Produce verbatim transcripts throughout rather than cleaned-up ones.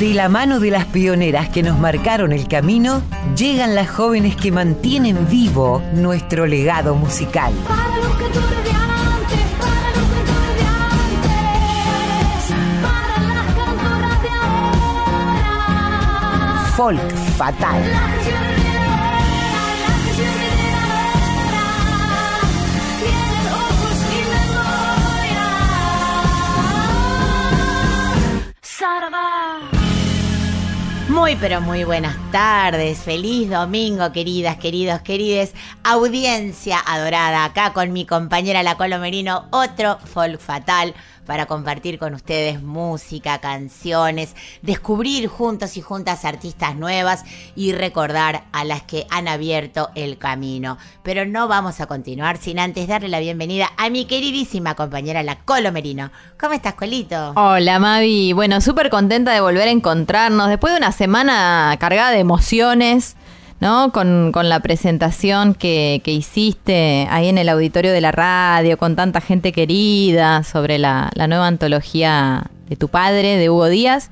De la mano de las pioneras que nos marcaron el camino, llegan las jóvenes que mantienen vivo nuestro legado musical. Para los que tú eres de antes, para los que tú eres de antes, para las cantoras de ahora. Folk Fatal. La que se olvidara, la que se olvidara ahora, tienen ojos y memoria. Sarva. Muy pero muy buenas tardes, feliz domingo queridas, queridos, querides, audiencia adorada, acá con mi compañera La Colomerino, otro Folk Fatal para compartir con ustedes música, canciones, descubrir juntos y juntas artistas nuevas y recordar a las que han abierto el camino. Pero no vamos a continuar sin antes darle la bienvenida a mi queridísima compañera La Colomerino. ¿Cómo estás, Colito? Hola, Mavi. Bueno, súper contenta de volver a encontrarnos después de una semana semana cargada de emociones, ¿no? Con, con la presentación que, que hiciste ahí en el auditorio de la radio, con tanta gente querida, sobre la, la nueva antología de tu padre, de Hugo Díaz.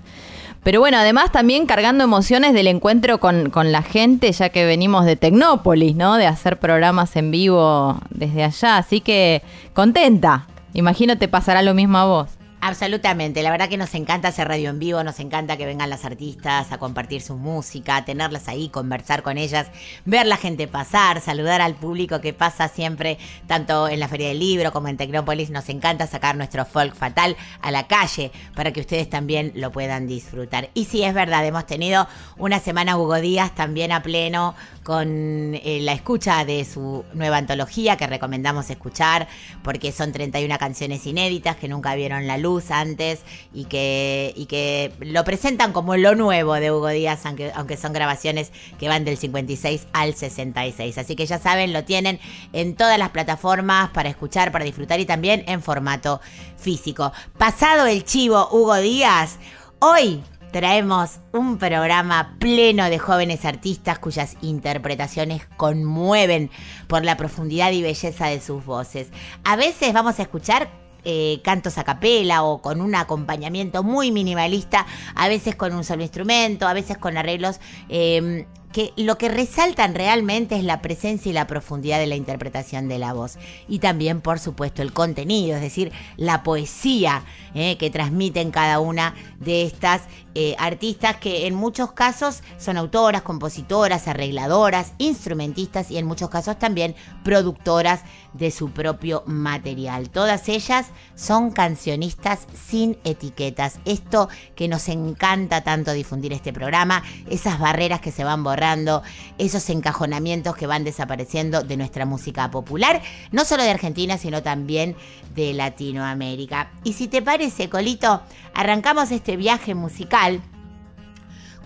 Pero bueno, además también cargando emociones del encuentro con, con la gente, ya que venimos de Tecnópolis, ¿no? De hacer programas en vivo desde allá. Así que contenta. Imagino te pasará lo mismo a vos. Absolutamente, la verdad que nos encanta hacer radio en vivo, nos encanta que vengan las artistas a compartir su música, tenerlas ahí, conversar con ellas, ver la gente pasar, saludar al público que pasa siempre, tanto en la Feria del Libro como en Tecnópolis. Nos encanta sacar nuestro Folk Fatal a la calle para que ustedes también lo puedan disfrutar. Y sí, es verdad, hemos tenido una semana Hugo Díaz también a pleno con eh, la escucha de su nueva antología, que recomendamos escuchar porque son treinta y una canciones inéditas que nunca vieron la luz antes y que, y que lo presentan como lo nuevo de Hugo Díaz, aunque, aunque son grabaciones que van del cincuenta y seis al sesenta y seis. Así que ya saben, lo tienen en todas las plataformas para escuchar, para disfrutar y también en formato físico. Pasado el chivo Hugo Díaz, hoy traemos un programa pleno de jóvenes artistas cuyas interpretaciones conmueven por la profundidad y belleza de sus voces. A veces vamos a escuchar Eh, cantos a capela o con un acompañamiento muy minimalista, a veces con un solo instrumento, a veces con arreglos eh, que lo que resaltan realmente es la presencia y la profundidad de la interpretación de la voz y también, por supuesto, el contenido, es decir, la poesía eh, que transmiten cada una de estas eh, artistas, que en muchos casos son autoras, compositoras, arregladoras, instrumentistas y en muchos casos también productoras de su propio material. Todas ellas son cancionistas sin etiquetas. Esto que nos encanta tanto difundir este programa, esas barreras que se van borrando, esos encajonamientos que van desapareciendo de nuestra música popular, no solo de Argentina, sino también de Latinoamérica. Y si te parece, Colito, arrancamos este viaje musical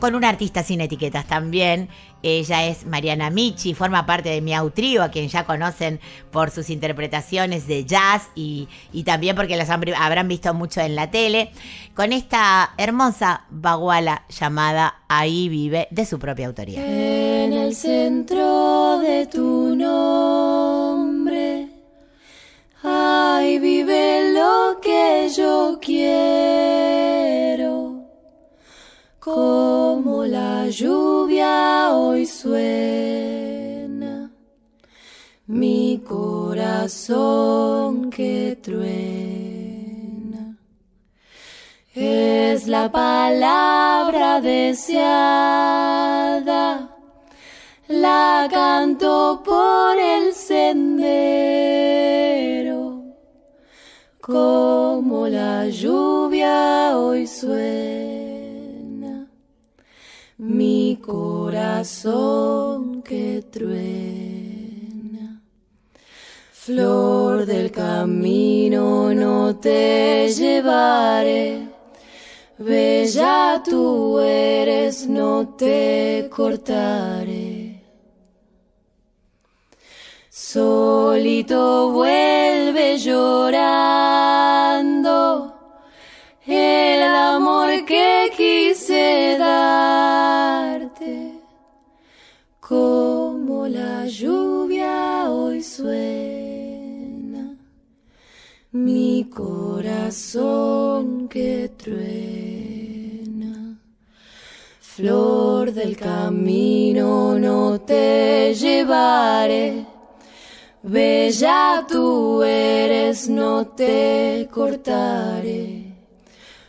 con una artista sin etiquetas también. Ella es Mariana Michi, forma parte de Mi Autrío, a quien ya conocen por sus interpretaciones de jazz y, y también porque las han, habrán visto mucho en la tele, con esta hermosa baguala llamada Ahí Vive, de su propia autoría. En el centro de tu nombre, ahí vive lo que yo quiero. Como la lluvia hoy suena, mi corazón que truena, es la palabra deseada, la canto por el sendero, como la lluvia hoy suena, mi corazón que truena. Flor del camino no te llevaré, bella tú eres, no te cortaré. Solito vuelve llorando el amor que quise darte, como la lluvia hoy suena, mi corazón que truena. Flor del camino no te llevaré, bella tú eres, no te cortaré.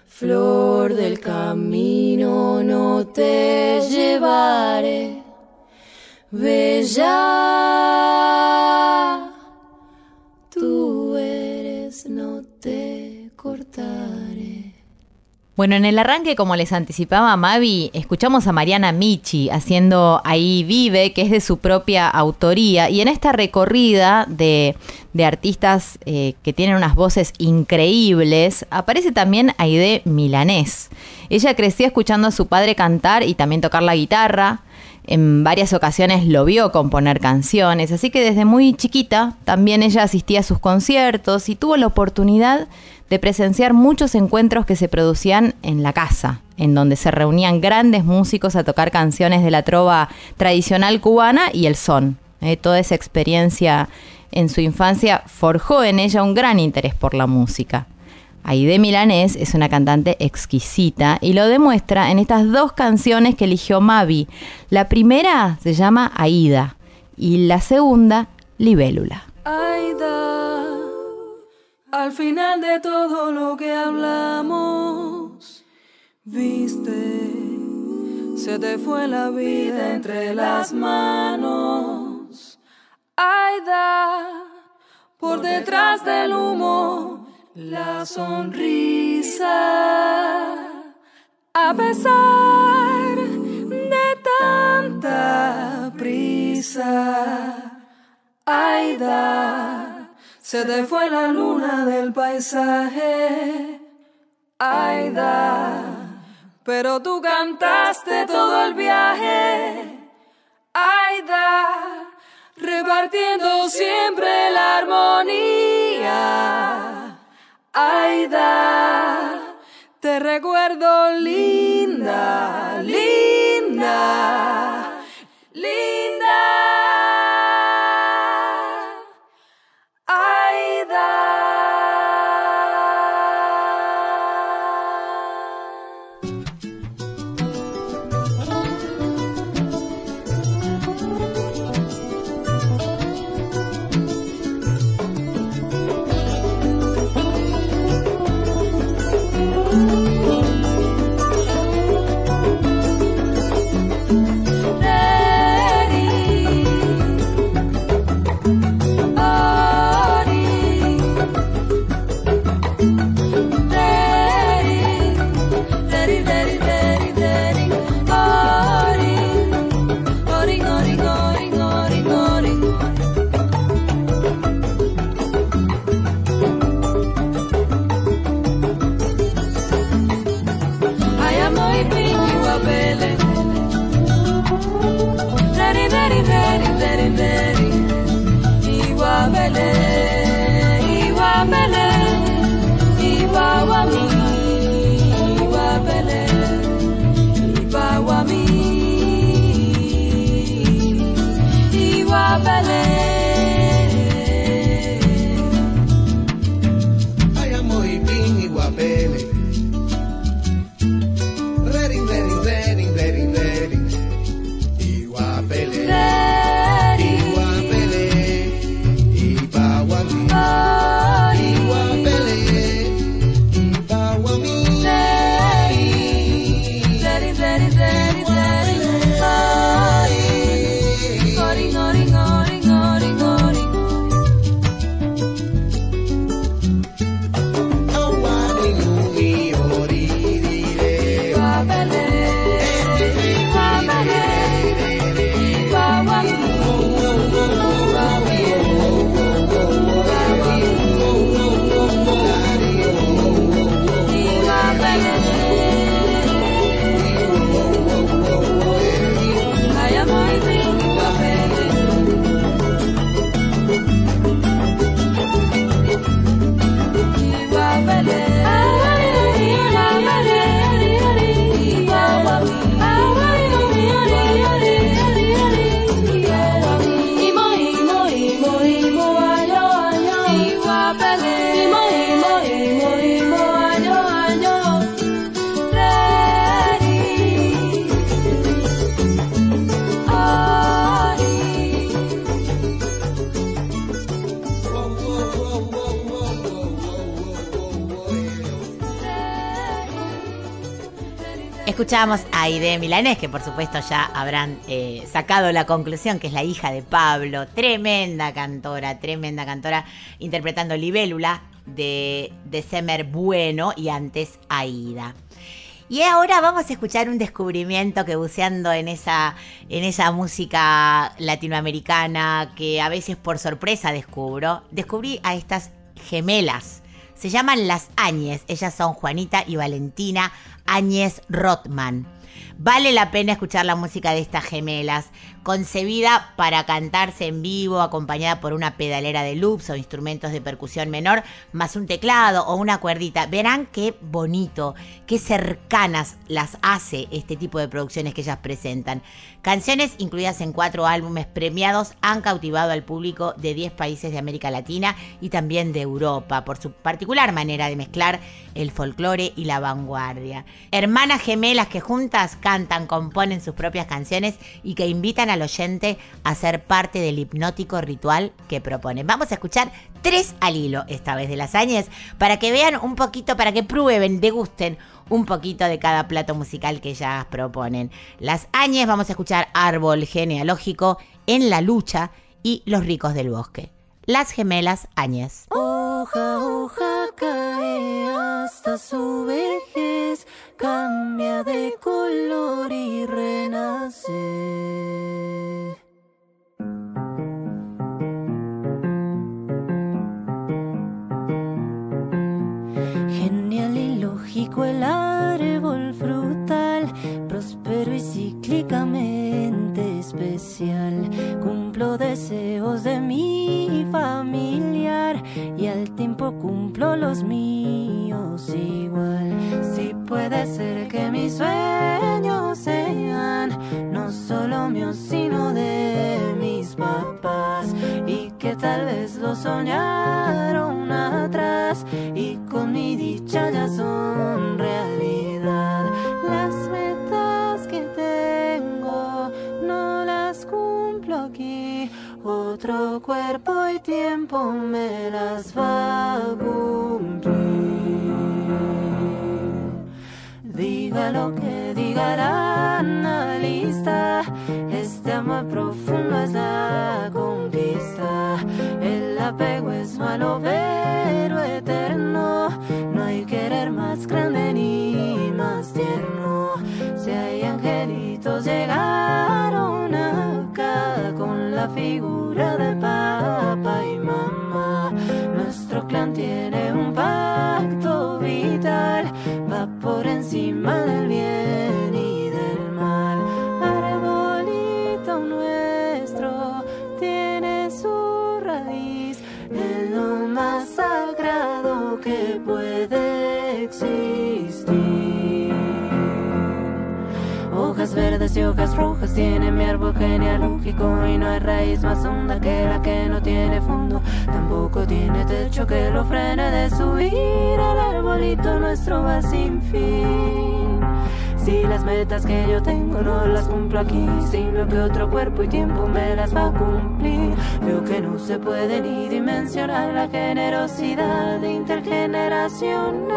Flor del camino no te llevaré, bella tú eres, no te cortaré. Bueno, en el arranque, como les anticipaba Mavi, escuchamos a Mariana Michi haciendo Ahí Vive, que es de su propia autoría. Y en esta recorrida de, de artistas eh, que tienen unas voces increíbles, aparece también Haydée Milanés. Ella crecía escuchando a su padre cantar y también tocar la guitarra. En varias ocasiones lo vio componer canciones, así que desde muy chiquita también ella asistía a sus conciertos y tuvo la oportunidad de presenciar muchos encuentros que se producían en la casa, en donde se reunían grandes músicos a tocar canciones de la trova tradicional cubana y el son. Eh, toda esa experiencia en su infancia forjó en ella un gran interés por la música. Haydée Milanés es una cantante exquisita y lo demuestra en estas dos canciones que eligió Mavi. La primera se llama Aida y la segunda, Libélula. Aida, al final de todo lo que hablamos, viste, se te fue la vida entre las manos. Aida, por detrás del humo, la sonrisa, a pesar de tanta prisa. Aida, se te fue la luna del paisaje. Aida, pero tú cantaste todo el viaje. Aida, repartiendo siempre la armonía. Aida, te recuerdo linda, linda, linda. Aida. Ready, ready, ready, ready. Escuchábamos a Haydée Milanés, que por supuesto ya habrán eh, sacado la conclusión, que es la hija de Pablo, tremenda cantora, tremenda cantora, interpretando Libélula de, de Xemer Bueno y antes Aida. Y ahora vamos a escuchar un descubrimiento que buceando en esa, en esa música latinoamericana que a veces por sorpresa descubro, descubrí a estas gemelas. Se llaman las Áñez, ellas son Juanita y Valentina Áñez Rotman. Vale la pena escuchar la música de estas gemelas, concebida para cantarse en vivo, acompañada por una pedalera de loops o instrumentos de percusión menor, más un teclado o una cuerdita. Verán qué bonito, qué cercanas las hace este tipo de producciones que ellas presentan. Canciones incluidas en cuatro álbumes premiados han cautivado al público de diez países de América Latina y también de Europa, por su particular manera de mezclar el folclore y la vanguardia. Hermanas gemelas que juntas cantan, componen sus propias canciones y que invitan al oyente a ser parte del hipnótico ritual que proponen. Vamos a escuchar tres al hilo, esta vez de las Áñez, para que vean un poquito, para que prueben, degusten un poquito de cada plato musical que ellas proponen. Las Áñez, vamos a escuchar Árbol Genealógico, En la Lucha y Los Ricos del Bosque. Las gemelas Áñez. Hoja, hoja cae hasta su vejez, cambia de color y renace. Genial y lógico el árbol frutal, próspero y cíclicamente especial. Cumplo deseos de mi familiar y al tiempo cumplo los míos igual. Si puede ser que mis sueños sean no solo míos sino de mis papás, y que tal vez lo soñaron atrás y con mi dicha ya son realidad. Las metas que tengo no las cumplo aquí, otro cuerpo y tiempo me las va a cumplir. Diga lo que diga la analista, este amor profundo es la conquista. El apego es malo pero eterno, no hay querer más grande ni más tierno. Si hay angelitos llegaron acá con la figura de papá y mamá. Nuestro clan tiene un pacto vital, va por encima del bien y del mal. Arbolito nuestro tiene su raíz en lo más sagrado que puede existir. Hojas verdes y hojas rojas tiene mi árbol genealógico, y no hay raíz más honda que la que no tiene fondo. Tampoco tiene techo que lo frene de subir, al arbolito nuestro va sin fin. Si las metas que yo tengo no las cumplo aquí, sino que otro cuerpo y tiempo me las va a cumplir. Veo que no se puede ni dimensionar la generosidad intergeneracional.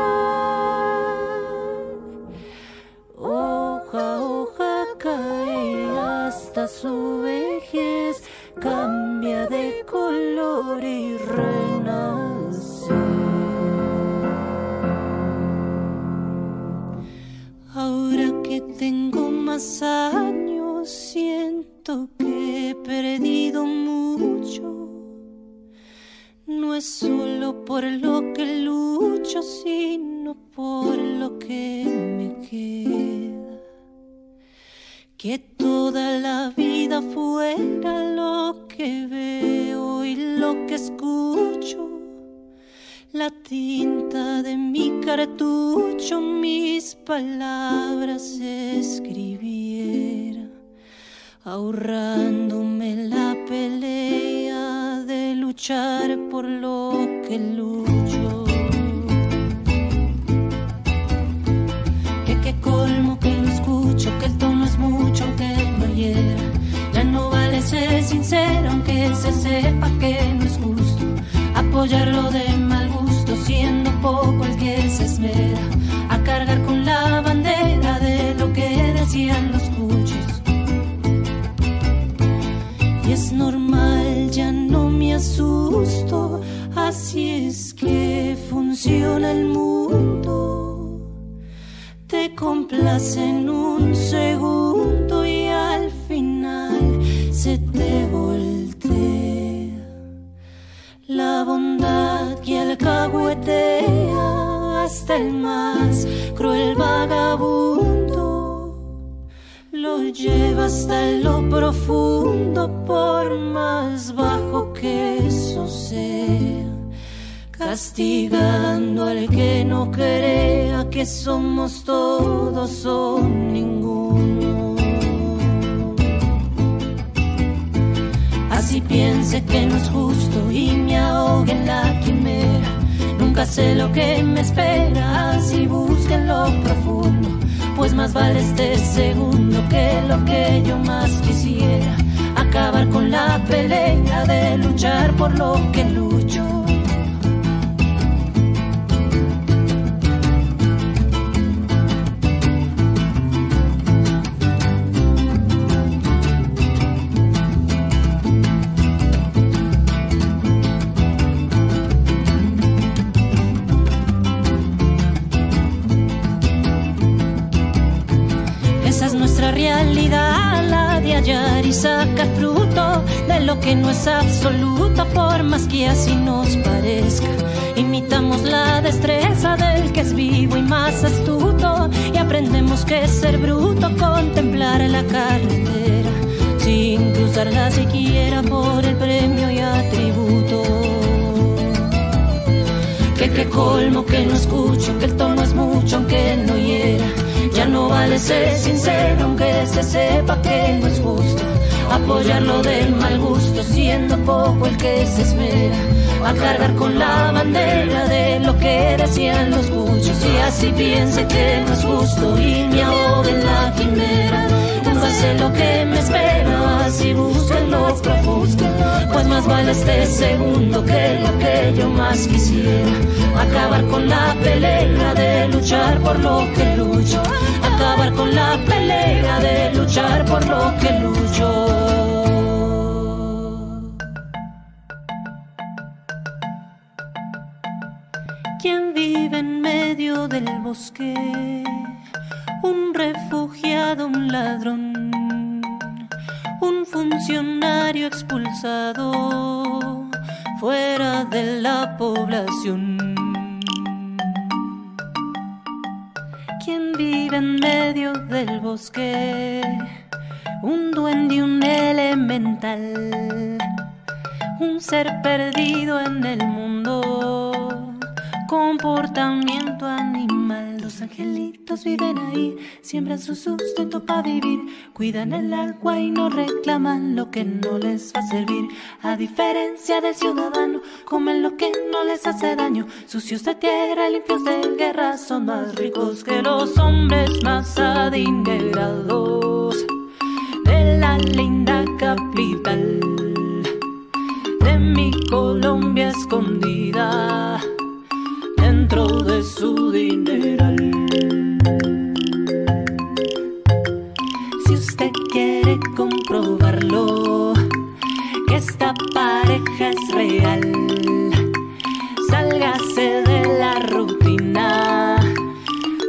Hoja, hoja cae hasta su vejez, cambia de color y renace. Ahora que tengo más años siento que he perdido mucho. No es solo por lo que lucho, sino por lo que me queda. Que toda la vida fuera lo que veo y lo que escucho. La tinta de mi cartucho, mis palabras escribiera, ahorrándome la pelea de luchar por lo que lucho. Que qué colmo que lo escucho, que el tono es mucho aunque no hiera. Ya no vale ser sincero aunque se sepa que no es justo apoyar lo de mal gusto, siendo poco el que se esmera a cargar con la bandera de lo si es que funciona el mundo, te complace en un segundo y al final se te voltea la bondad que alcahuetea hasta el más cruel vagabundo, lo lleva hasta lo profundo por más bajo que eso sea, castigando al que no crea que somos todos o ninguno. Así piense que no es justo y me ahogue en la quimera, nunca sé lo que me espera, así busque en lo profundo, pues más vale este segundo que lo que yo más quisiera, acabar con la pelea de luchar por lo que lucho. Realidad, la de hallar y sacar fruto de lo que no es absoluto, por más que así nos parezca. Imitamos la destreza del que es vivo y más astuto, y aprendemos que es ser bruto contemplar la carretera, sin cruzarla siquiera por el premio y atributo. Que qué colmo que no escucho, que el tono es mucho aunque no hiera. Ya no vale ser sincero aunque se sepa que no es justo, apoyar lo del mal gusto siendo poco el que se espera, a cargar con la bandera de lo que decían los muchos. Y así piense que no es justo y me ahogue en la quimera, no sé lo que me espera, así busquen lo que busquen, pues más vale este segundo que lo que yo más quisiera, acabar con la pelea de luchar por lo que lucho, acabar con la pelea de luchar por lo que lucho. Quien vive en medio del bosque, un refugiado, un ladrón, un funcionario expulsado fuera de la población. Quien vive en medio del bosque, un duende, un elemental, un ser perdido en el mundo, comportamiento animal. Los angelitos viven ahí, siembran su sustento para vivir, cuidan el agua y no reclaman lo que no les va a servir. A diferencia del ciudadano, comen lo que no les hace daño, sucios de tierra, limpios de guerra, son más ricos que los hombres más adinerados de la linda capital, de mi Colombia escondida dentro de su dineral. Si usted quiere comprobarlo, que esta pareja es real, sálgase de la rutina,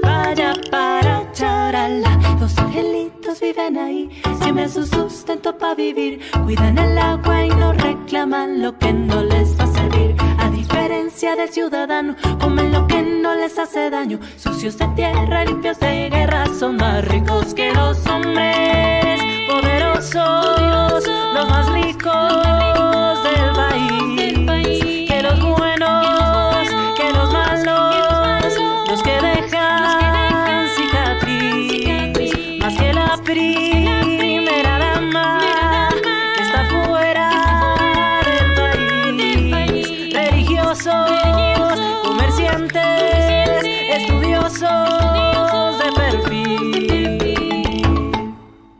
vaya para charala. Los angelitos viven ahí, siembran su sustento para vivir, cuidan el agua y no reclaman lo que no les va a servir. Diferencia del ciudadano, comen lo que no les hace daño, sucios de tierra, limpios de guerra, son más ricos que los hombres poderosos, los más ricos del país, que los buenos, que los malos, los que dejan cicatriz, más que la primera dama que está fuera. Comerciantes, estudiosos de perfil.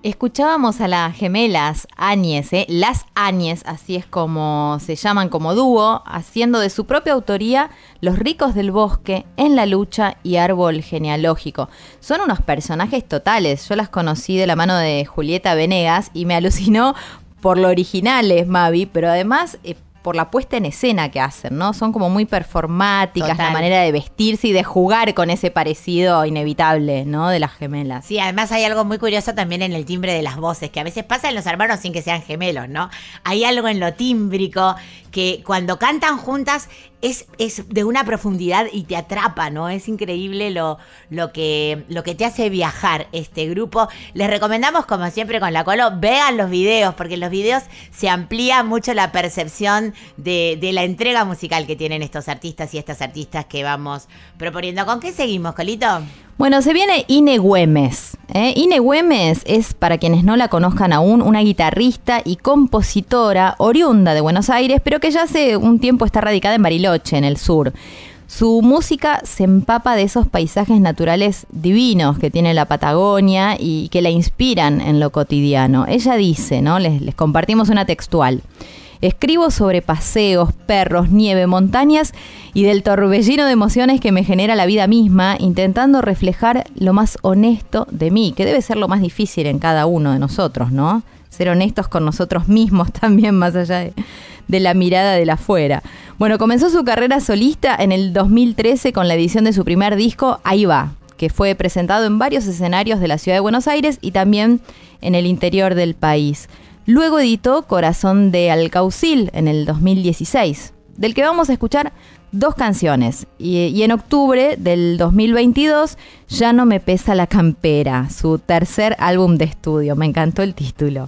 Escuchábamos a las gemelas Áñez, ¿eh? Las Áñez, así es como se llaman como dúo, haciendo de su propia autoría Los ricos del bosque, En la lucha y Árbol genealógico. Son unos personajes totales. Yo las conocí de la mano de Julieta Venegas y me alucinó por lo original, es Mavi, pero además... Eh, por la puesta en escena que hacen, ¿no? Son como muy performáticas. Total. La manera de vestirse y de jugar con ese parecido inevitable, ¿no? De las gemelas. Sí, además hay algo muy curioso también en el timbre de las voces, que a veces pasa en los hermanos sin que sean gemelos, ¿no? Hay algo en lo tímbrico que cuando cantan juntas es, es de una profundidad y te atrapa, ¿no? Es increíble lo, lo, que, lo que te hace viajar este grupo. Les recomendamos, como siempre con la Colo, vean los videos, porque en los videos se amplía mucho la percepción De, de la entrega musical que tienen estos artistas y estas artistas que vamos proponiendo. ¿Con qué seguimos, Colito? Bueno, se viene Ine Güemes. ¿eh? Ine Güemes es, para quienes no la conozcan aún, una guitarrista y compositora oriunda de Buenos Aires, pero que ya hace un tiempo está radicada en Bariloche, en el sur. Su música se empapa de esos paisajes naturales divinos que tiene la Patagonia y que la inspiran en lo cotidiano. Ella dice, ¿no? Les, les compartimos una textual. Escribo sobre paseos, perros, nieve, montañas y del torbellino de emociones que me genera la vida misma, intentando reflejar lo más honesto de mí, que debe ser lo más difícil en cada uno de nosotros, ¿no? Ser honestos con nosotros mismos también, más allá de, de la mirada de la afuera. Bueno, comenzó su carrera solista en el dos mil trece con la edición de su primer disco, Ahí va, que fue presentado en varios escenarios de la ciudad de Buenos Aires y también en el interior del país. Luego editó Corazón de Alcaucil en el dos mil dieciséis, del que vamos a escuchar dos canciones. Y, y en octubre del dos mil veintidós, Ya no me pesa la campera, su tercer álbum de estudio. Me encantó el título.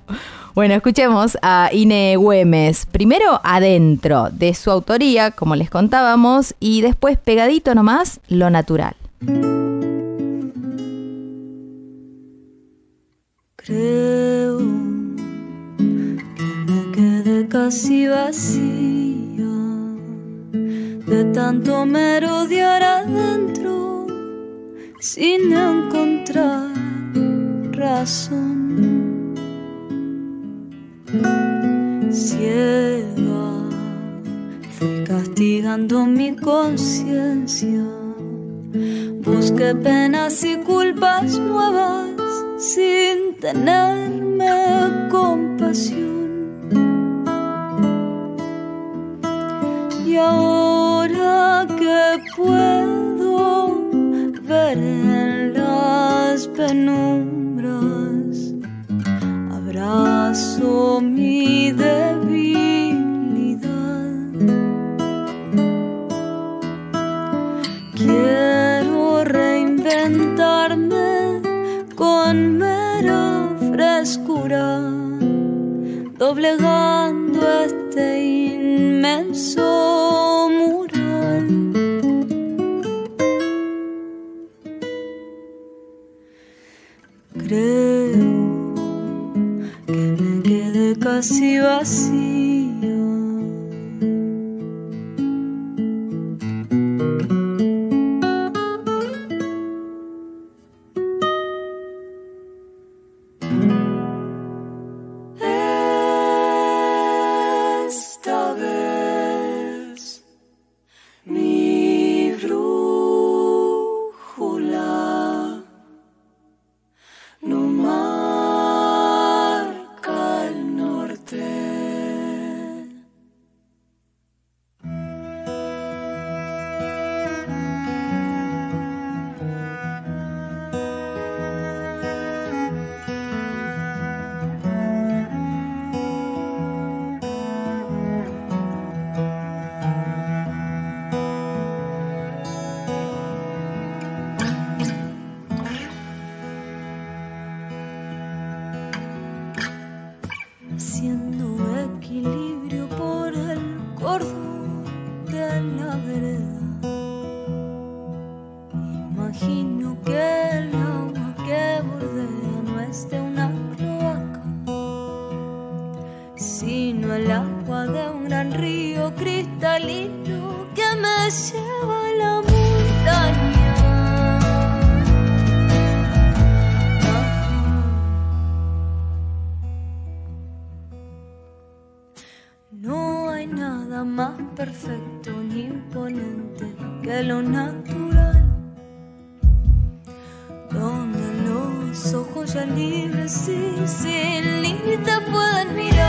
Bueno, escuchemos a Ine Güemes. Primero Adentro, de su autoría, como les contábamos, y después pegadito nomás, Lo Natural. Creo casi vacío de tanto merodear adentro sin encontrar razón, ciega fui castigando mi conciencia, busqué penas y culpas nuevas sin tenerme compasión. Y ahora que puedo ver en las penumbras, abrazo mi debilidad. Quiero reinventarme con mera frescura, doblegando este inmenso mural. Creo que me quedé casi vacío. Sin límites pueden mirar.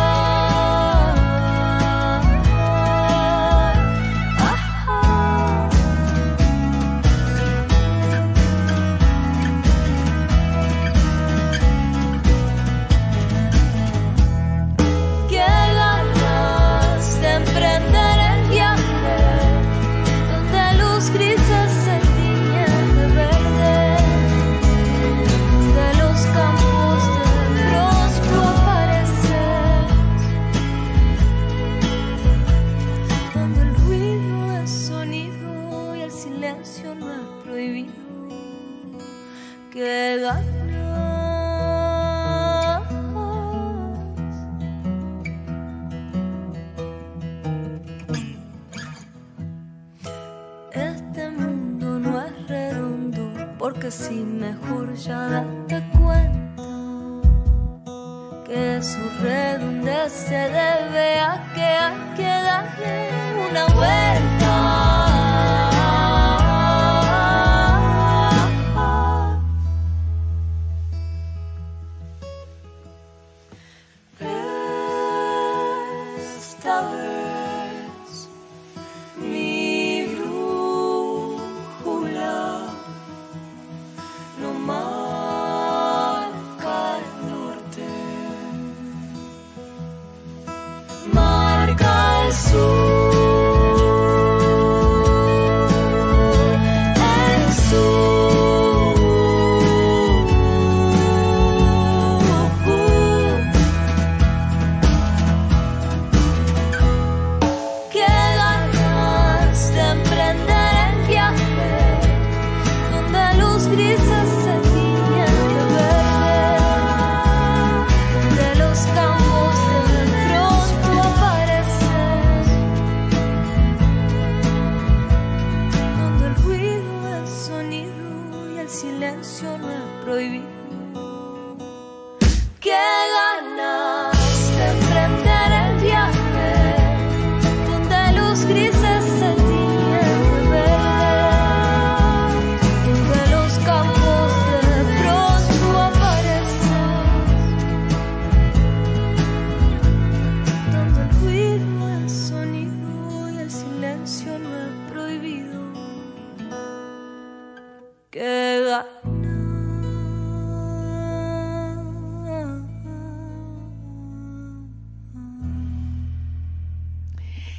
que si mejor ya date cuenta que su redondez se debe a que hay que darle una vuelta. Esta vez mi brújula no marca el norte, marca el sur.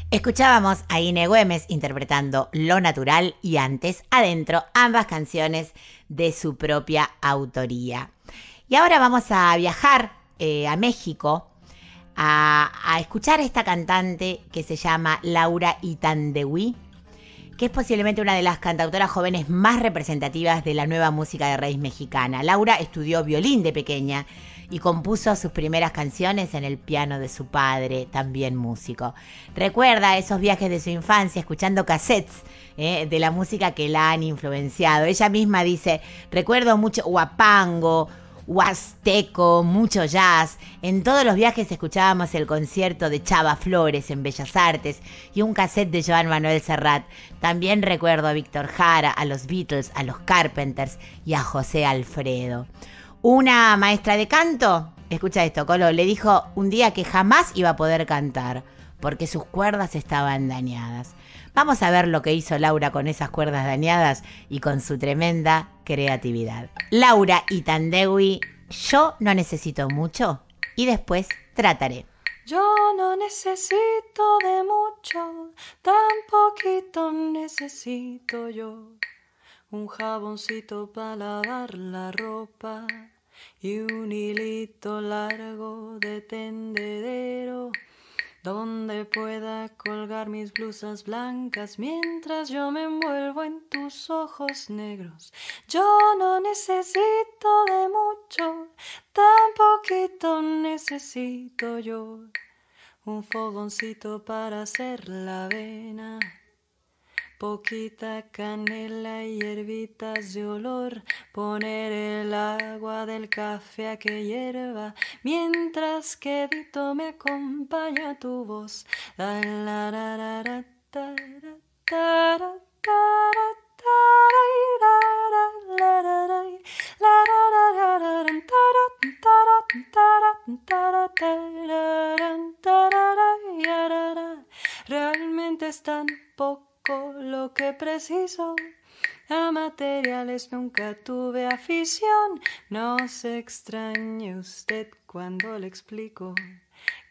Escuchábamos a Ine Güemes interpretando Lo Natural y Antes Adentro, ambas canciones de su propia autoría. Y ahora vamos a viajar eh, a México a, a escuchar a esta cantante que se llama Laura Itandehuí, que es posiblemente una de las cantautoras jóvenes más representativas de la nueva música de raíz mexicana. Laura estudió violín de pequeña y compuso sus primeras canciones en el piano de su padre, también músico. Recuerda esos viajes de su infancia escuchando cassettes eh, de la música que la han influenciado. Ella misma dice, recuerdo mucho huapango, huasteco, mucho jazz. En todos los viajes escuchábamos el concierto de Chava Flores en Bellas Artes y un cassette de Joan Manuel Serrat. También recuerdo a Víctor Jara, a los Beatles, a los Carpenters y a José Alfredo. Una maestra de canto, escucha esto, Colo, le dijo un día que jamás iba a poder cantar porque sus cuerdas estaban dañadas. Vamos a ver lo que hizo Laura con esas cuerdas dañadas y con su tremenda creatividad. Laura Itandehuí, Yo no necesito mucho y después Trataré. Yo no necesito de mucho, tan poquito necesito yo. Un jaboncito para lavar la ropa y un hilito largo de tendedero donde pueda colgar mis blusas blancas mientras yo me envuelvo en tus ojos negros. Yo no necesito de mucho, tan poquito necesito yo. Un fogoncito para hacer la avena, poquita canela y hierbitas de olor, poner el agua del café a que hierva, mientras que edito me acompaña tu voz. La la la la la ta ta ta ta. Realmente es tan poco lo que preciso, a materiales nunca tuve afición. No se extrañe usted cuando le explico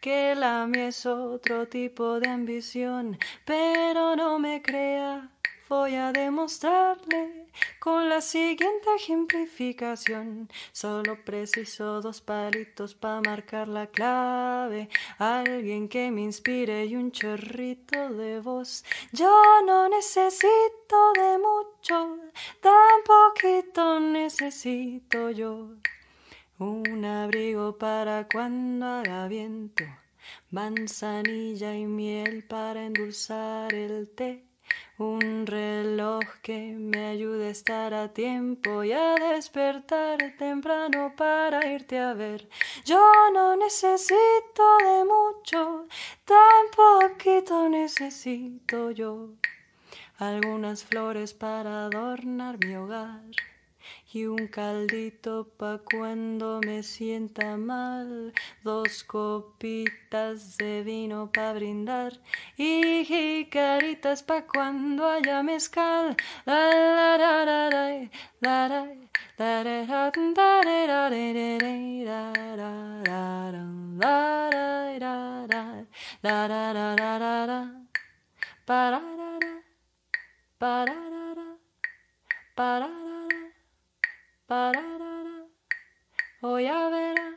que la mía es otro tipo de ambición, pero no me crea, voy a demostrarle con la siguiente ejemplificación. Solo preciso dos palitos para marcar la clave, alguien que me inspire y un chorrito de voz. Yo no necesito de mucho, tan poquito necesito yo. Un abrigo para cuando haga viento, manzanilla y miel para endulzar el té, Un reloj que me ayude a estar a tiempo y a despertar temprano para irte a ver. Yo no necesito de mucho, tan poquito necesito yo. Algunas flores para adornar mi hogar y un caldito pa' cuando me sienta mal, dos copitas de vino pa' brindar y jicaritas pa' cuando haya mezcal. Pararara, oh ya verá.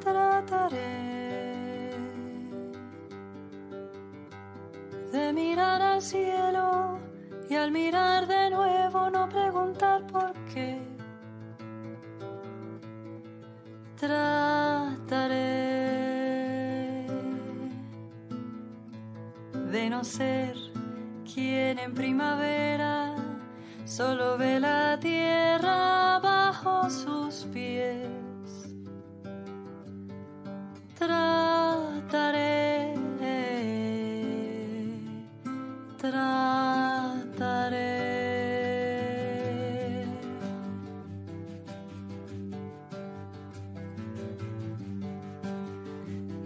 Trataré de mirar al cielo y al mirar de nuevo no preguntar por qué. Trataré de no ser quien en primavera solo ve la tierra bajo sus pies. Trataré, trataré.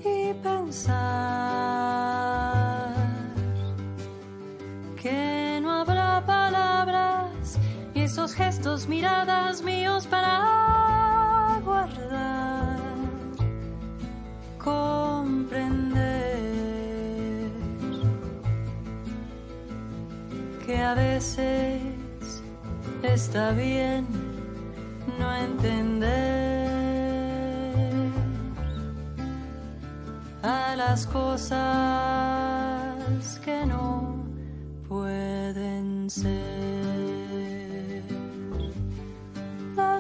Y pensar esos gestos, miradas míos para guardar, comprender que a veces está bien no entender a las cosas que no pueden ser. La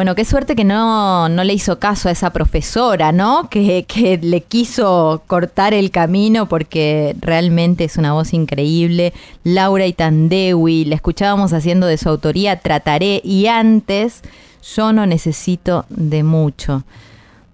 Bueno, qué suerte que no, no le hizo caso a esa profesora, ¿no? Que, que le quiso cortar el camino, porque realmente es una voz increíble. Laura Itandehuí, la escuchábamos haciendo de su autoría Trataré, y antes Yo no necesito de mucho.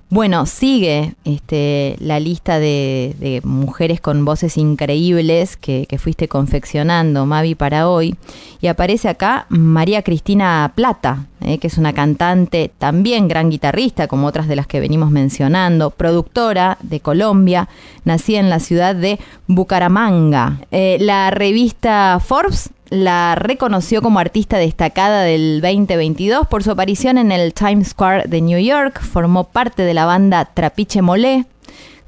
Bueno, sigue este, la lista de, de mujeres con voces increíbles que, que fuiste confeccionando, Mavi, para hoy. Y aparece acá María Cristina Plata, eh, que es una cantante, también gran guitarrista, como otras de las que venimos mencionando, productora de Colombia, nacida en la ciudad de Bucaramanga. Eh, la revista Forbes la reconoció como artista destacada del veinte veintidós por su aparición en el Times Square de New York. Formó parte de la banda Trapiche Molé,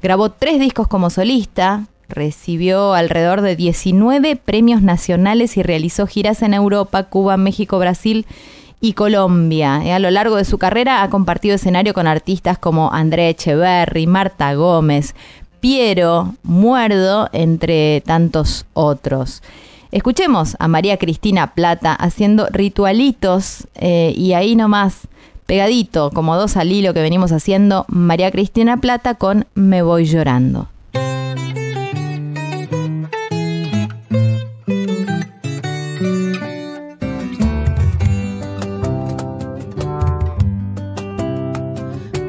grabó tres discos como solista, recibió alrededor de diecinueve premios nacionales y realizó giras en Europa, Cuba, México, Brasil y Colombia. A lo largo de su carrera ha compartido escenario con artistas como Andrea Echeverri, Marta Gómez, Piero, Muerdo, entre tantos otros. Escuchemos a María Cristina Plata haciendo Ritualitos, eh, y ahí nomás, pegadito, como dos al hilo que venimos haciendo, María Cristina Plata con Me Voy Llorando.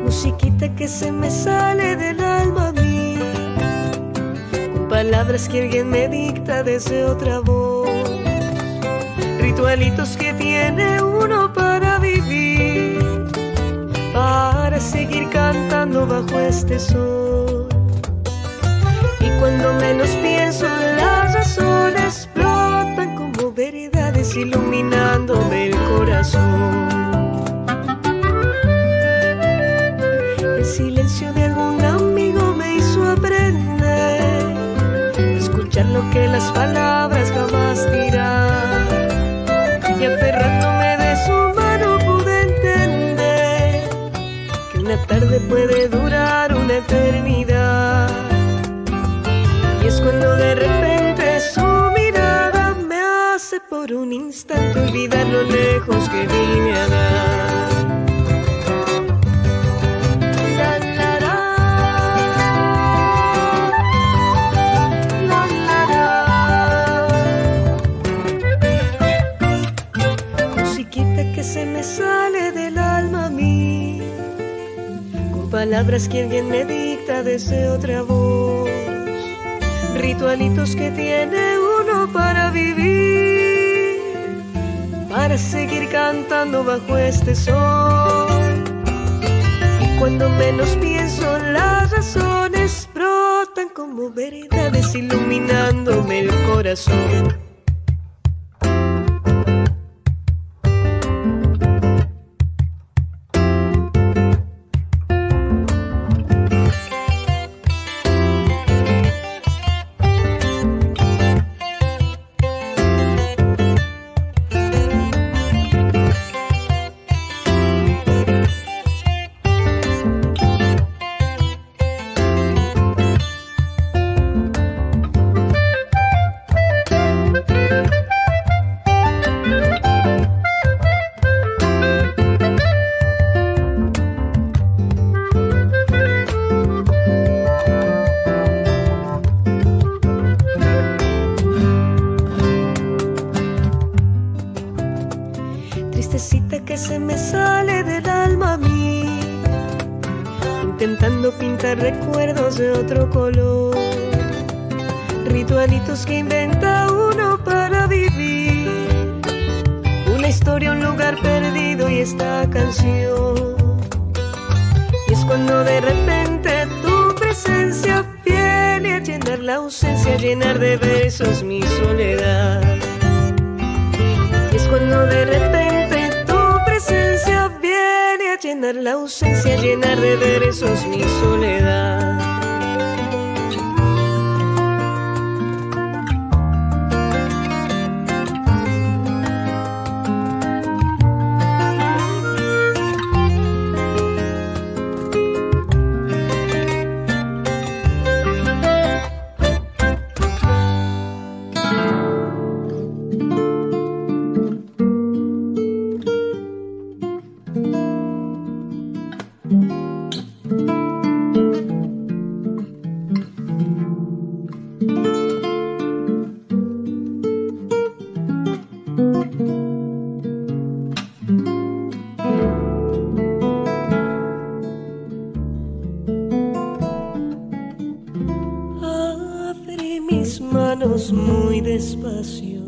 Musiquita que se me sale del alma a mí, palabras que alguien me dicta desde otra voz, ritualitos que tiene uno para vivir, para seguir cantando bajo este sol. Y cuando menos pienso, las razones brotan como veredades iluminándome el corazón. El silencio de algún amigo me hizo aprender lo que las palabras jamás dirán, y aferrándome de su mano pude entender que una tarde puede durar una eternidad. Y es cuando de repente su mirada me hace por un instante olvidar lo lejos que vine a dar. Se me sale del alma a mí, con palabras que alguien me dicta desde otra voz, ritualitos que tiene uno para vivir, para seguir cantando bajo este sol. Y cuando menos pienso, las razones brotan como veredades iluminándome el corazón. Thank you. manos muy despacio,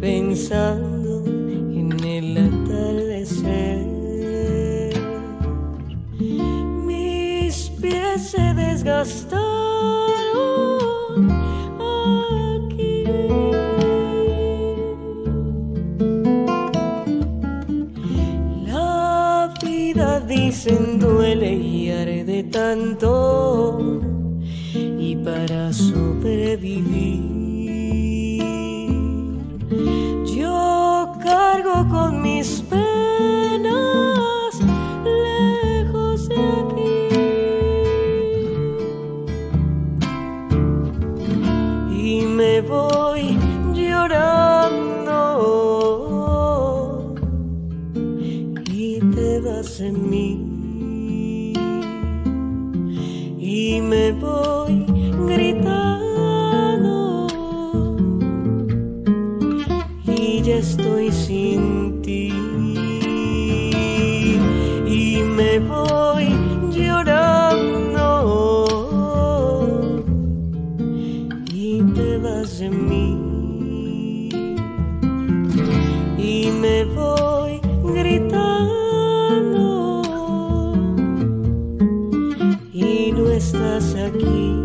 pensando en el atardecer. Mis pies se desgastaron aquí. La vida, dicen, duele y arde tanto, y para sobrevivir yo cargo con mis penas lejos de aquí, y me voy llorando y te vas en mí, y me voy gritando y ya estoy sin ti, y me voy llorando y te vas de mí, y me voy gritando y no estás aquí.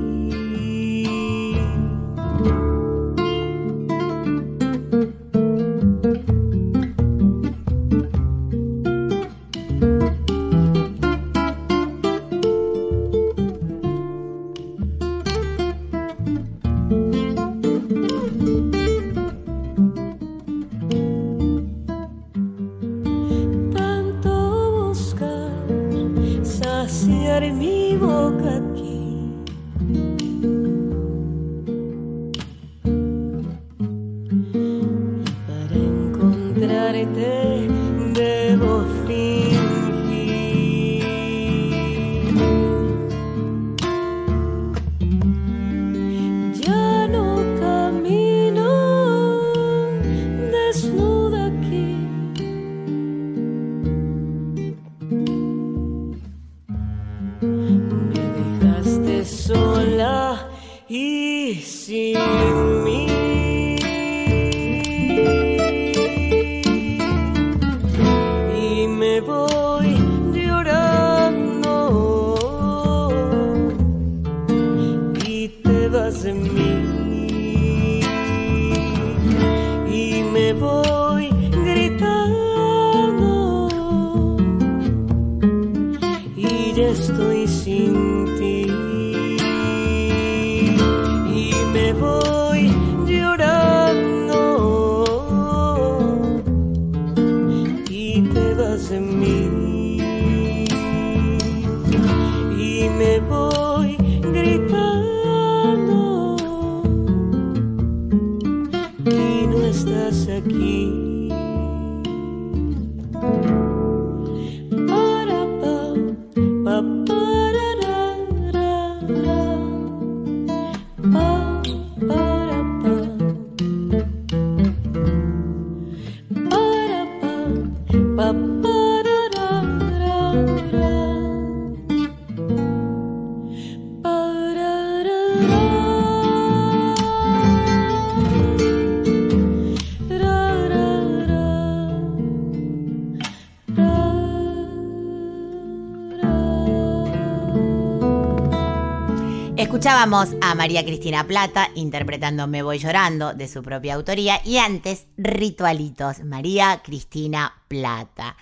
Escuchábamos a María Cristina Plata interpretando Me Voy Llorando, de su propia autoría, y antes Ritualitos, María Cristina Plata.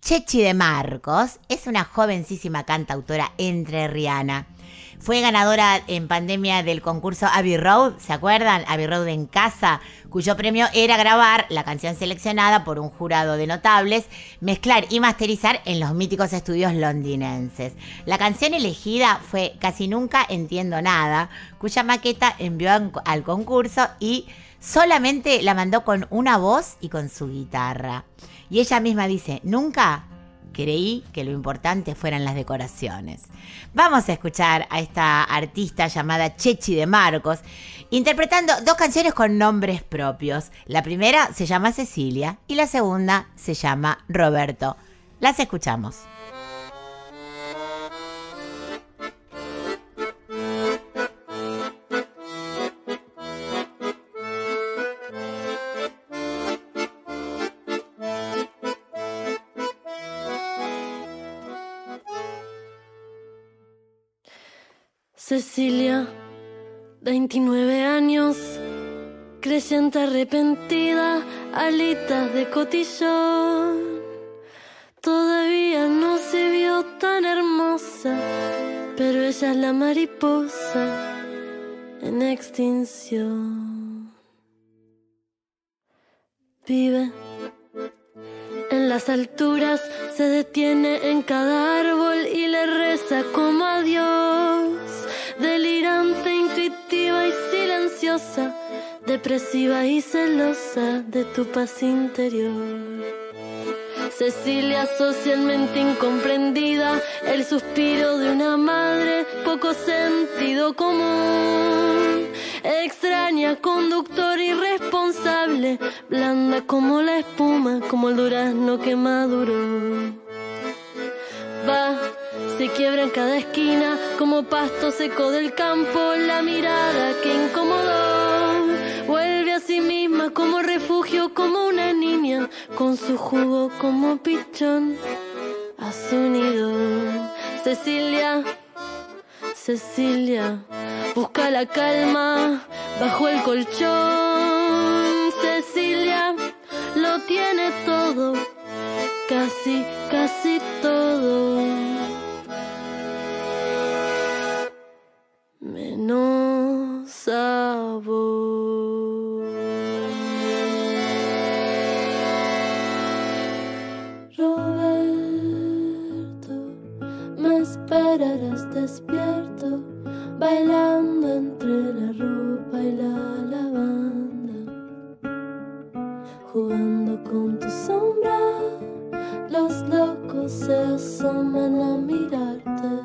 Chechi de Marcos es una jovencísima cantautora entrerriana. Fue ganadora en pandemia del concurso Abbey Road, ¿se acuerdan? Abbey Road en casa, cuyo premio era grabar la canción seleccionada por un jurado de notables, mezclar y masterizar en los míticos estudios londinenses. La canción elegida fue Casi Nunca Entiendo Nada, cuya maqueta envió al concurso y solamente la mandó con una voz y con su guitarra. Y ella misma dice, nunca creí que lo importante fueran las decoraciones. Vamos a escuchar a esta artista llamada Chechi de Marcos interpretando dos canciones con nombres propios. La primera se llama Cecilia y la segunda se llama Roberto. Las escuchamos. Cecilia, veintinueve años, creyente arrepentida, alitas de cotillón. Todavía no se vio tan hermosa, pero ella es la mariposa en extinción. Vive en las alturas, se detiene en cada árbol y le reza como a Dios. Delirante, intuitiva y silenciosa, depresiva y celosa de tu paz interior. Cecilia, socialmente incomprendida, el suspiro de una madre, poco sentido común. Extraña, conductora irresponsable, blanda como la espuma, como el durazno que maduró. Va, se quiebra en cada esquina, como pasto seco del campo, la mirada que incomodó. Vuelve a sí misma como refugio, como una niña, con su jugo como pichón a su nido. Cecilia, Cecilia, busca la calma bajo el colchón. Cecilia, lo tiene todo, casi, casi todo, menos a vos. Roberto, me esperarás despierto, bailando entre la ropa y la lavanda, jugando con tu sombra. Los locos se asoman a mirarte.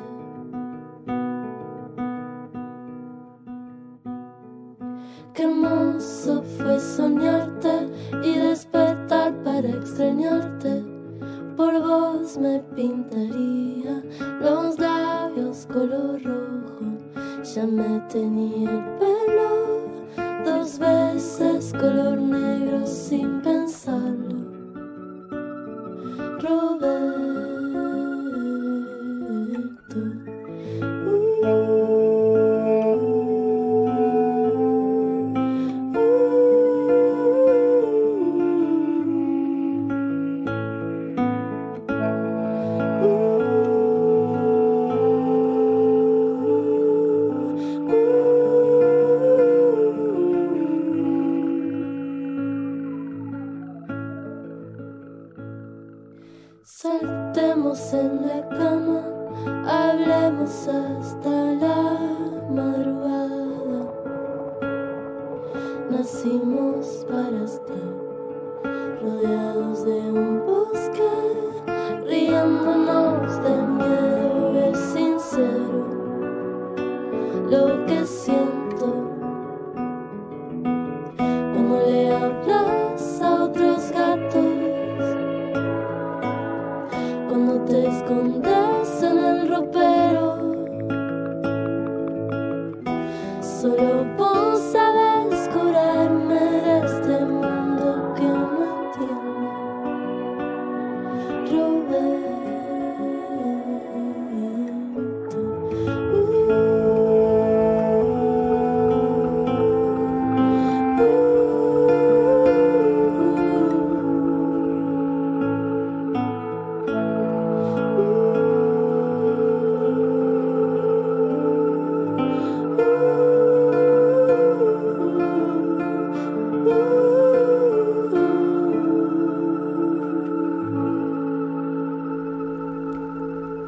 Qué hermoso fue soñarte y despertar para extrañarte. Por vos me pintaría los labios color rojo. Ya me tenía el pelo dos veces color negro sin pensarlo. Roberto, uh, uh, uh, uh, uh. Saltemos en la cama, hablemos hasta la madrugada. Nacimos para estar rodeados de un bosque, riéndonos de miedo, es sincero lo que siento. Cuando le hablas a otros gatos, cuando te escondes en el ropero, solo vos sabes curarme de este mundo que no entiende. Roberto, uh, uh, uh, uh, uh.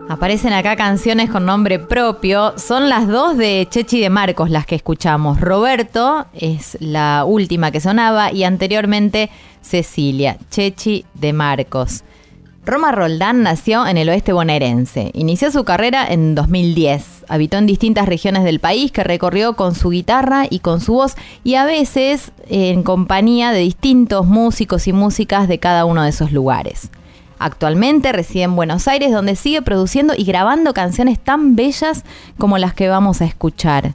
Aparecen acá canciones con nombre propio. Son las dos de Chechi de Marcos las que escuchamos. Roberto es la última que sonaba y anteriormente Cecilia, Chechi de Marcos. Roma Roldán nació en el oeste bonaerense. Inició su carrera en dos mil diez. Habitó en distintas regiones del país que recorrió con su guitarra y con su voz y a veces en compañía de distintos músicos y músicas de cada uno de esos lugares. Actualmente reside en Buenos Aires, donde sigue produciendo y grabando canciones tan bellas como las que vamos a escuchar.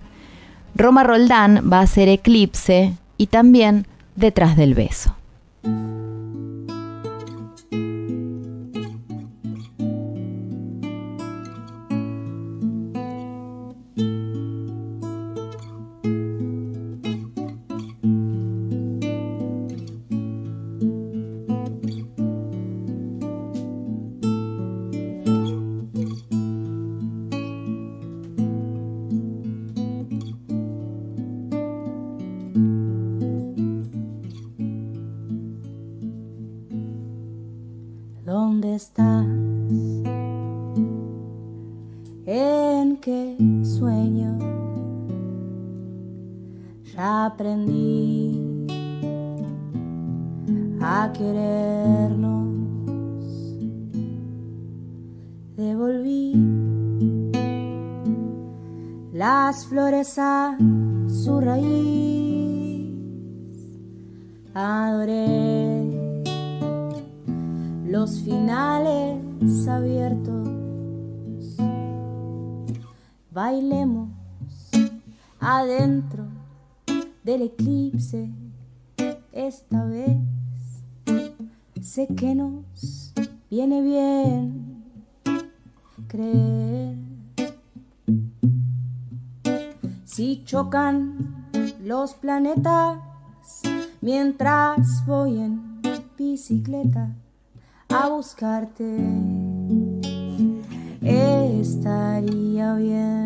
Roma Roldán va a hacer Eclipse y también Detrás del Beso. de sueño. Ya aprendí a querernos. Devolví las flores a su raíz. Adoré los finales abiertos. Bailemos adentro del eclipse. Esta vez sé que nos viene bien creer. Si chocan los planetas mientras voy en bicicleta a buscarte, estaría bien.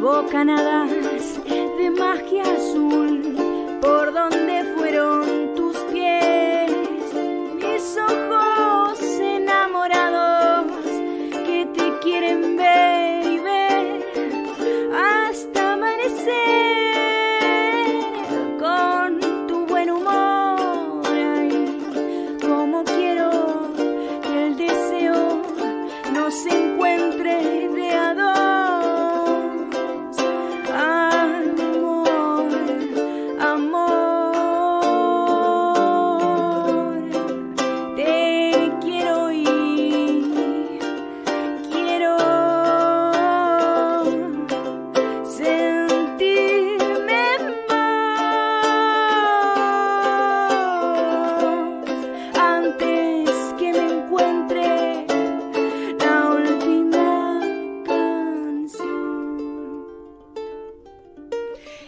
bocanadas de magia azul, por donde fueron tus pies, mis ojos enamorados que te quieren ver y ver hasta amanecer con tu buen humor. Ay, como quiero que el deseo no se encuentre de a dos.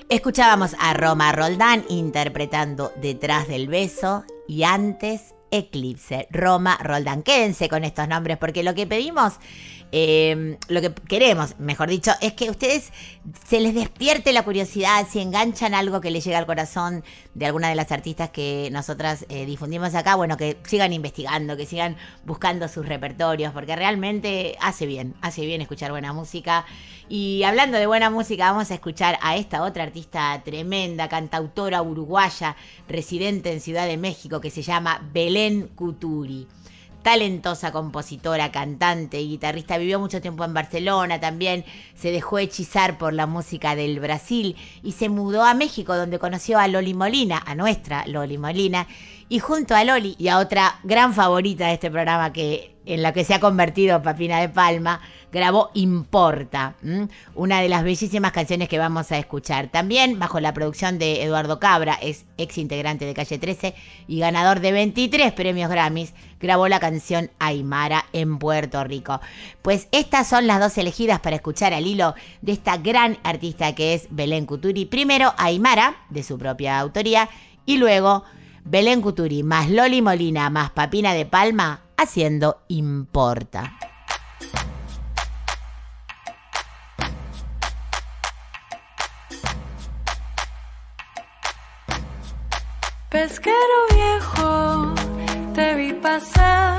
Escuchábamos a Roma Roldán interpretando Detrás del beso y antes Eclipse, Roma Roldán. Quédense con estos nombres porque lo que pedimos, eh, lo que queremos, mejor dicho, es que ustedes se les despierte la curiosidad, si enganchan algo que les llega al corazón de alguna de las artistas que nosotras eh, difundimos acá, bueno, que sigan investigando, que sigan buscando sus repertorios, porque realmente hace bien, hace bien escuchar buena música. Y hablando de buena música, vamos a escuchar a esta otra artista tremenda, cantautora uruguaya, residente en Ciudad de México, que se llama Belén Couturi. Talentosa compositora, cantante y guitarrista. Vivió mucho tiempo en Barcelona también. Se dejó hechizar por la música del Brasil y se mudó a México, donde conoció a Loli Molina, a nuestra Loli Molina. Y junto a Loli y a otra gran favorita de este programa que, en la que se ha convertido Papina de Palma, grabó Importa, ¿m? una de las bellísimas canciones que vamos a escuchar. También bajo la producción de Eduardo Cabra, es ex integrante de Calle trece y ganador de veintitrés premios Grammys, grabó la canción Aymara en Puerto Rico. Pues estas son las dos elegidas para escuchar al hilo de esta gran artista que es Belén Couturi. Primero Aymara, de su propia autoría, y luego Belén Couturi más Loli Molina más Papina de Palma haciendo Importa. Pesquero viejo, te vi pasar,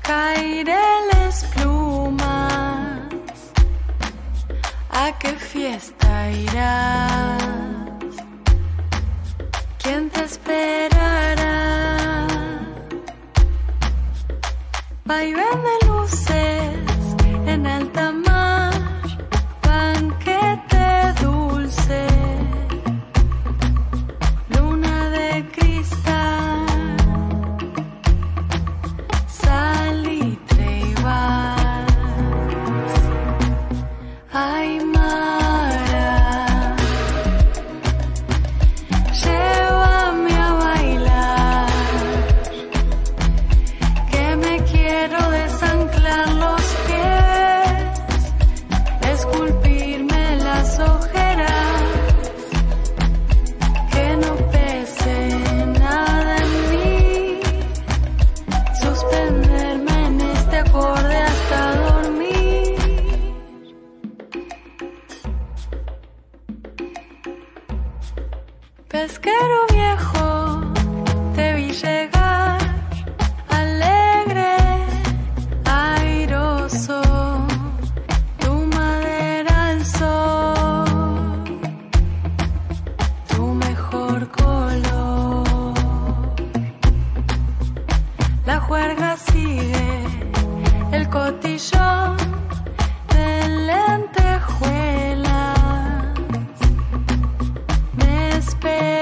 caer en las plumas. ¿A qué fiesta irás? ¿Quién te esperará? Vaivén de luces en alta mar, banquete dulce. Pesquero viejo, te vi llegar, alegre, airoso, tu madera al sol, tu mejor color. La juerga sigue, el cotillón de lentejuela. Esperar.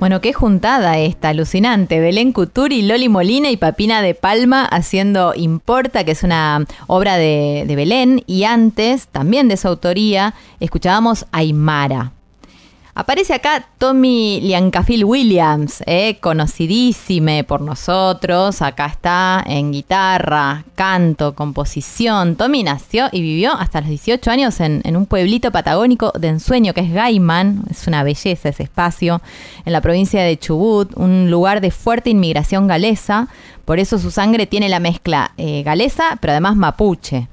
Bueno, qué juntada esta, alucinante. Belén Couturi, Loli Molina y Papina de Palma haciendo Importa, que es una obra de, de Belén. Y antes, también de su autoría, escuchábamos Aimara. Aparece acá Tommy Lliancafil Williams, eh, conocidísime por nosotros. Acá está en guitarra, canto, composición. Tommy nació y vivió hasta los dieciocho años en, en un pueblito patagónico de ensueño que es Gaiman. Es una belleza ese espacio, en la provincia de Chubut, un lugar de fuerte inmigración galesa. Por eso su sangre tiene la mezcla eh, galesa, pero además mapuche.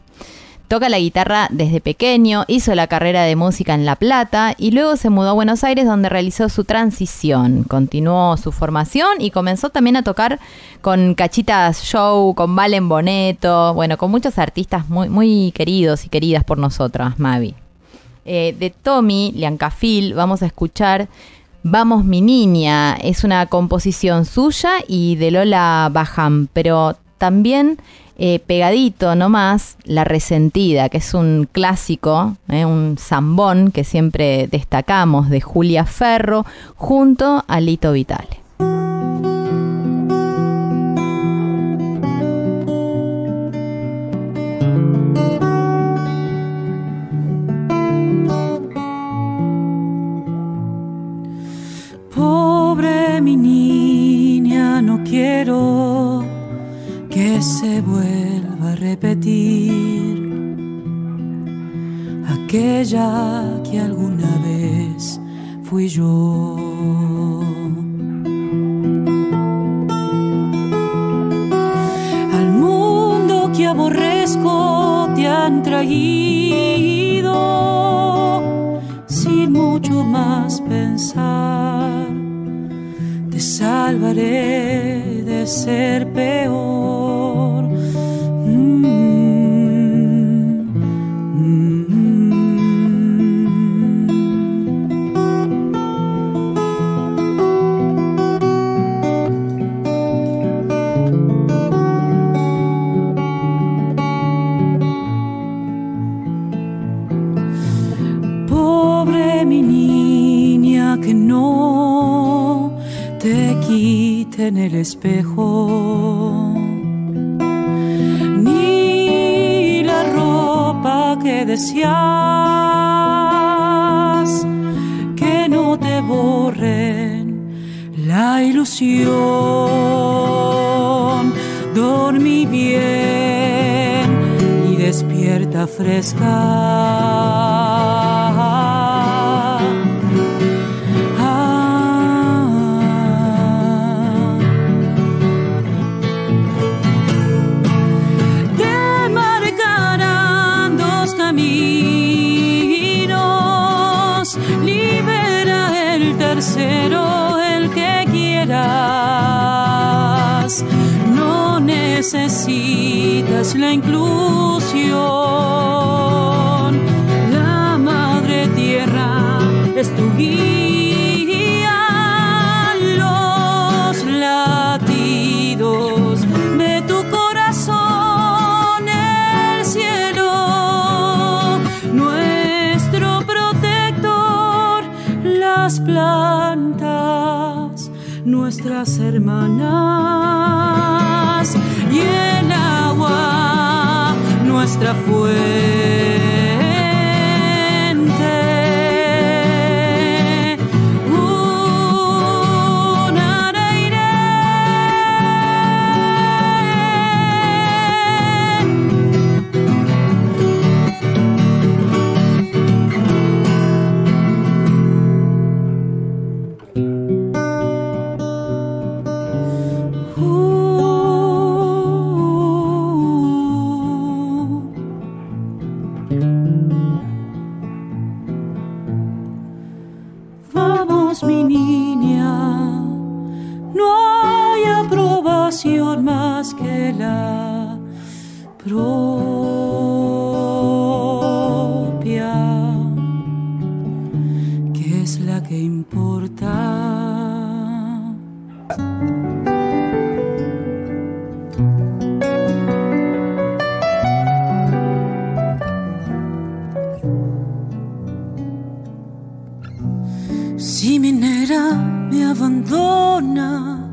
Toca la guitarra desde pequeño, hizo la carrera de música en La Plata y luego se mudó a Buenos Aires, donde realizó su transición. Continuó su formación y comenzó también a tocar con Cachitas Show, con Valen Boneto, bueno, con muchos artistas muy, muy queridos y queridas por nosotras, Mavi. Eh, de Tommy Lliancafil vamos a escuchar Vamos mi niña, es una composición suya y de Lola Baján, pero también... Eh, pegadito nomás, La Resentida, que es un clásico, eh, un zambón que siempre destacamos, de Julia Ferro, junto a Lito Vitale. Pobre mi niña, no quiero que se vuelva a repetir aquella que alguna vez fui yo. Al mundo que aborrezco te han traído sin mucho más pensar. Te salvaré de ser peor. En el espejo, ni la ropa que deseas, que no te borren la ilusión. Dormí bien y despierta fresca. Tercero, el que quieras, no necesitas la inclusión. La madre tierra es tu guía, los latidos de tu corazón, el cielo, nuestro protector, las plantas, nuestras hermanas, y el agua, nuestra fuente. Uh, na, na, iré. Si minera me abandona.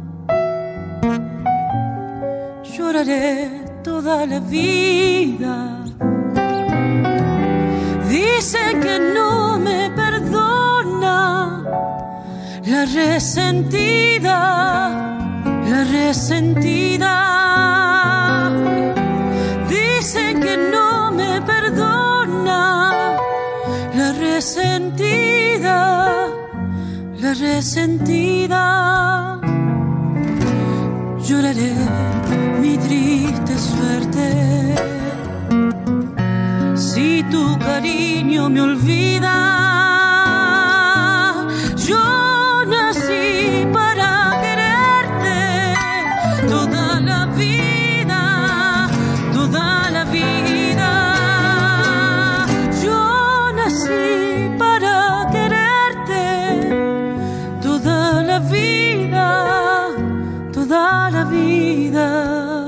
Lloraré toda la vida. Dice que no me perdona. La resentida, la resentida. Dice que no me perdona. La resentida, la resentida. Lloraré mi triste suerte si tu cariño me olvida. Yo nací para quererte toda la vida, toda la vida. Yo nací para quererte toda la vida, toda la vida.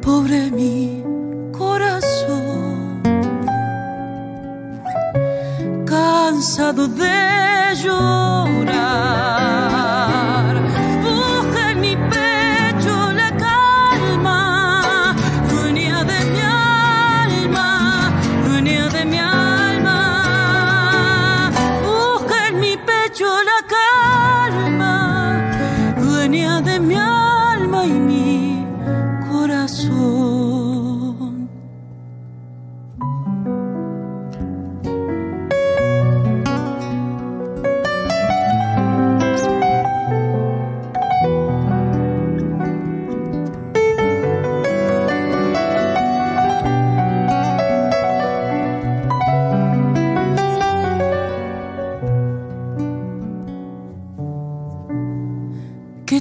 Pobre mí. Cansado de llorar, busca en mi pecho la calma, dueña de mi alma, dueña de mi alma. Busca en mi pecho la calma, dueña de mi alma y mi corazón.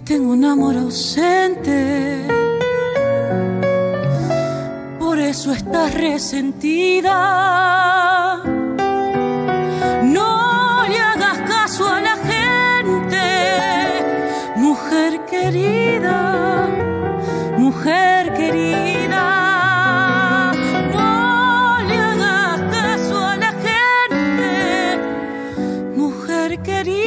Tengo un amor ausente, por eso estás resentida. No le hagas caso a la gente, mujer querida, mujer querida. No le hagas caso a la gente, mujer querida.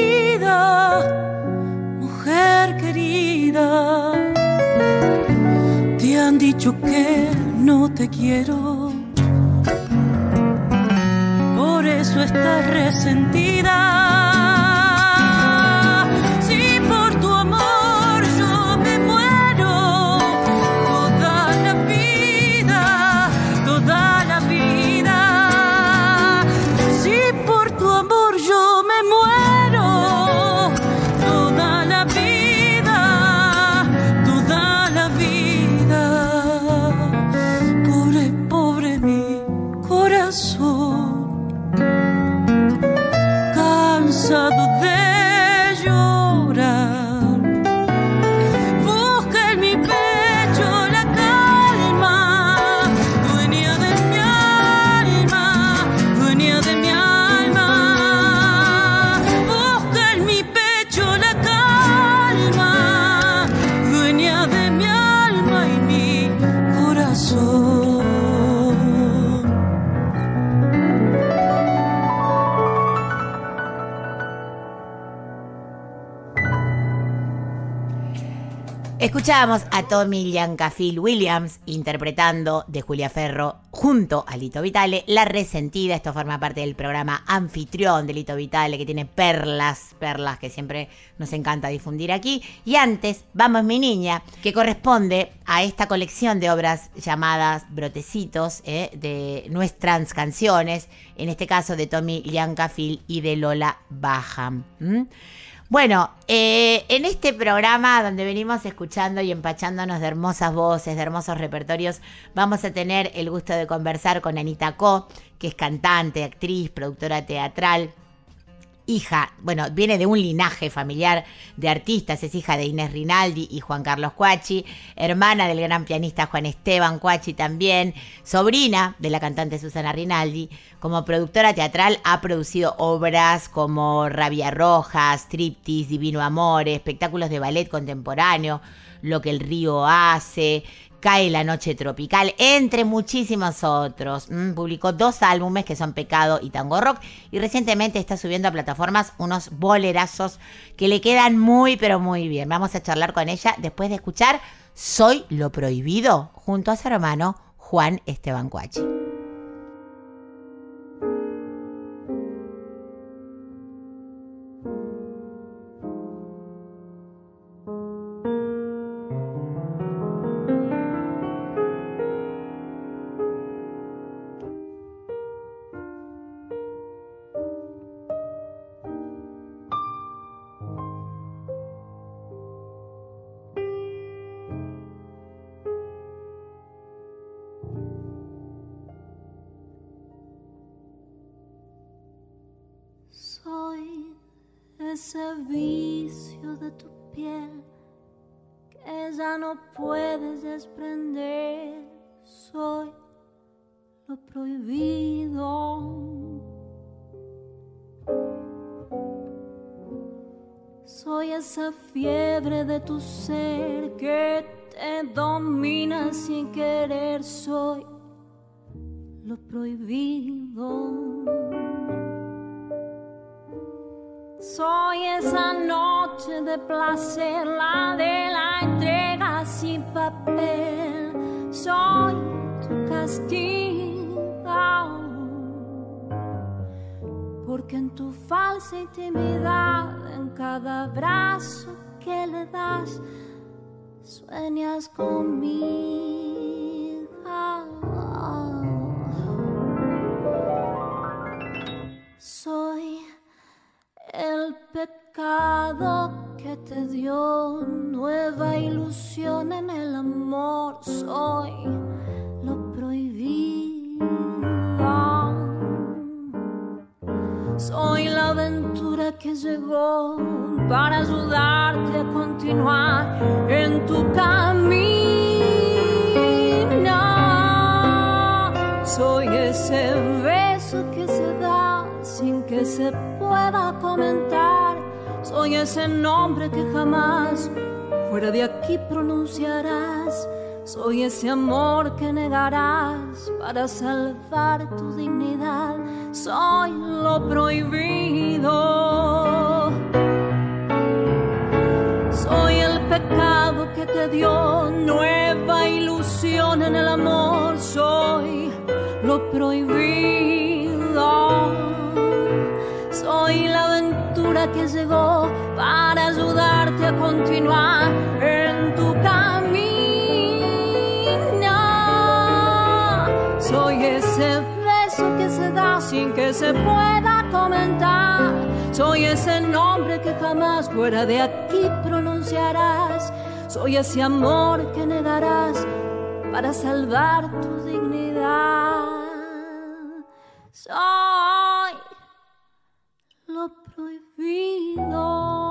Te han dicho que no te quiero, por eso estás resentida. Si por tu amor yo me muero, toda la vida, toda la vida. Si por tu amor yo me muero, toda la vida. Cansado de llorar, busca en mi pecho la calma, dueña de mi alma, dueña de mi alma. Busca en mi pecho la calma, dueña de mi alma y mi corazón. Escuchábamos a Tommy Lliancafil Williams interpretando de Julia Ferro junto a Lito Vitale, La Resentida. Esto forma parte del programa anfitrión de Lito Vitale, que tiene perlas, perlas que siempre nos encanta difundir aquí. Y antes, Vamos mi niña, que corresponde a esta colección de obras llamadas brotecitos eh, de nuestras canciones, en este caso de Tommy Lliancafil y de Lola Baham. ¿Mm? Bueno, eh, en este programa donde venimos escuchando y empachándonos de hermosas voces, de hermosos repertorios, vamos a tener el gusto de conversar con Anita Co, que es cantante, actriz, productora teatral, hija, bueno, viene de un linaje familiar de artistas, es hija de Inés Rinaldi y Juan Carlos Cuacci, hermana del gran pianista Juan Esteban Cuacci también, sobrina de la cantante Susana Rinaldi. Como productora teatral ha producido obras como Rabia Roja, Striptease, Divino Amor, espectáculos de ballet contemporáneo, Lo que el río hace, Cae la noche tropical, entre muchísimos otros. Mm, publicó dos álbumes que son Pecado y Tango Rock, y recientemente está subiendo a plataformas unos bolerazos que le quedan muy pero muy bien. Vamos a charlar con ella después de escuchar Soy lo Prohibido junto a su hermano Juan Esteban Cuacci. Ese vicio de tu piel que ya no puedes desprender. Soy lo prohibido. Soy esa fiebre de tu ser que te domina sin querer. Soy lo prohibido. Soy esa noche de placer, la de la entrega sin papel. Soy tu castigo, porque en tu falsa intimidad, en cada abrazo que le das, sueñas conmigo. Soy el pecado que te dio nueva ilusión en el amor. Soy lo prohibido. Soy la aventura que llegó para ayudarte a continuar en tu camino. Soy ese beso que se da sin que se pueda comentar. Soy ese nombre que jamás fuera de aquí pronunciarás. Soy ese amor que negarás para salvar tu dignidad. Soy lo prohibido. Soy el pecado que te dio nueva ilusión en el amor. Soy lo prohibido. Soy la aventura que llegó para ayudarte a continuar en tu camino. Soy ese beso que se da sin que se pueda comentar. Soy ese nombre que jamás fuera de aquí pronunciarás. Soy ese amor que negarás para salvar tu dignidad. Soy lo prohibido.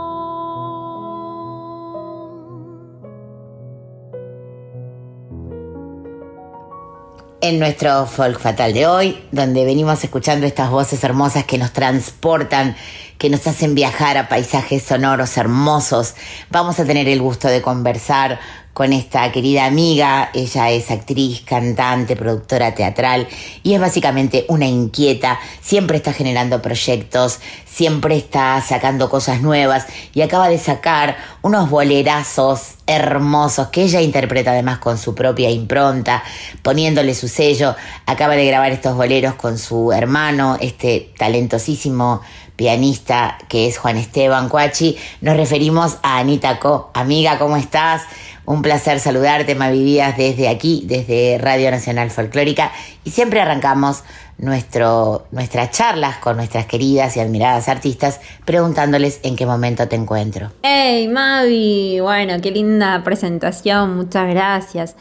En nuestro Folk Fatal de hoy, donde venimos escuchando estas voces hermosas que nos transportan, que nos hacen viajar a paisajes sonoros hermosos, vamos a tener el gusto de conversar con esta querida amiga. Ella es actriz, cantante, productora teatral y es básicamente una inquieta. Siempre está generando proyectos, siempre está sacando cosas nuevas y acaba de sacar unos bolerazos hermosos que ella interpreta además con su propia impronta, poniéndole su sello. Acaba de grabar estos boleros con su hermano, este talentosísimo pianista que es Juan Esteban Cuacci. Nos referimos a Anita Co. Amiga, ¿cómo estás? Un placer saludarte, Mavi Díaz, desde aquí, desde Radio Nacional Folclórica. Y siempre arrancamos nuestro, nuestras charlas con nuestras queridas y admiradas artistas preguntándoles en qué momento te encuentro. ¡Hey, Mavi! Bueno, qué linda presentación, muchas gracias.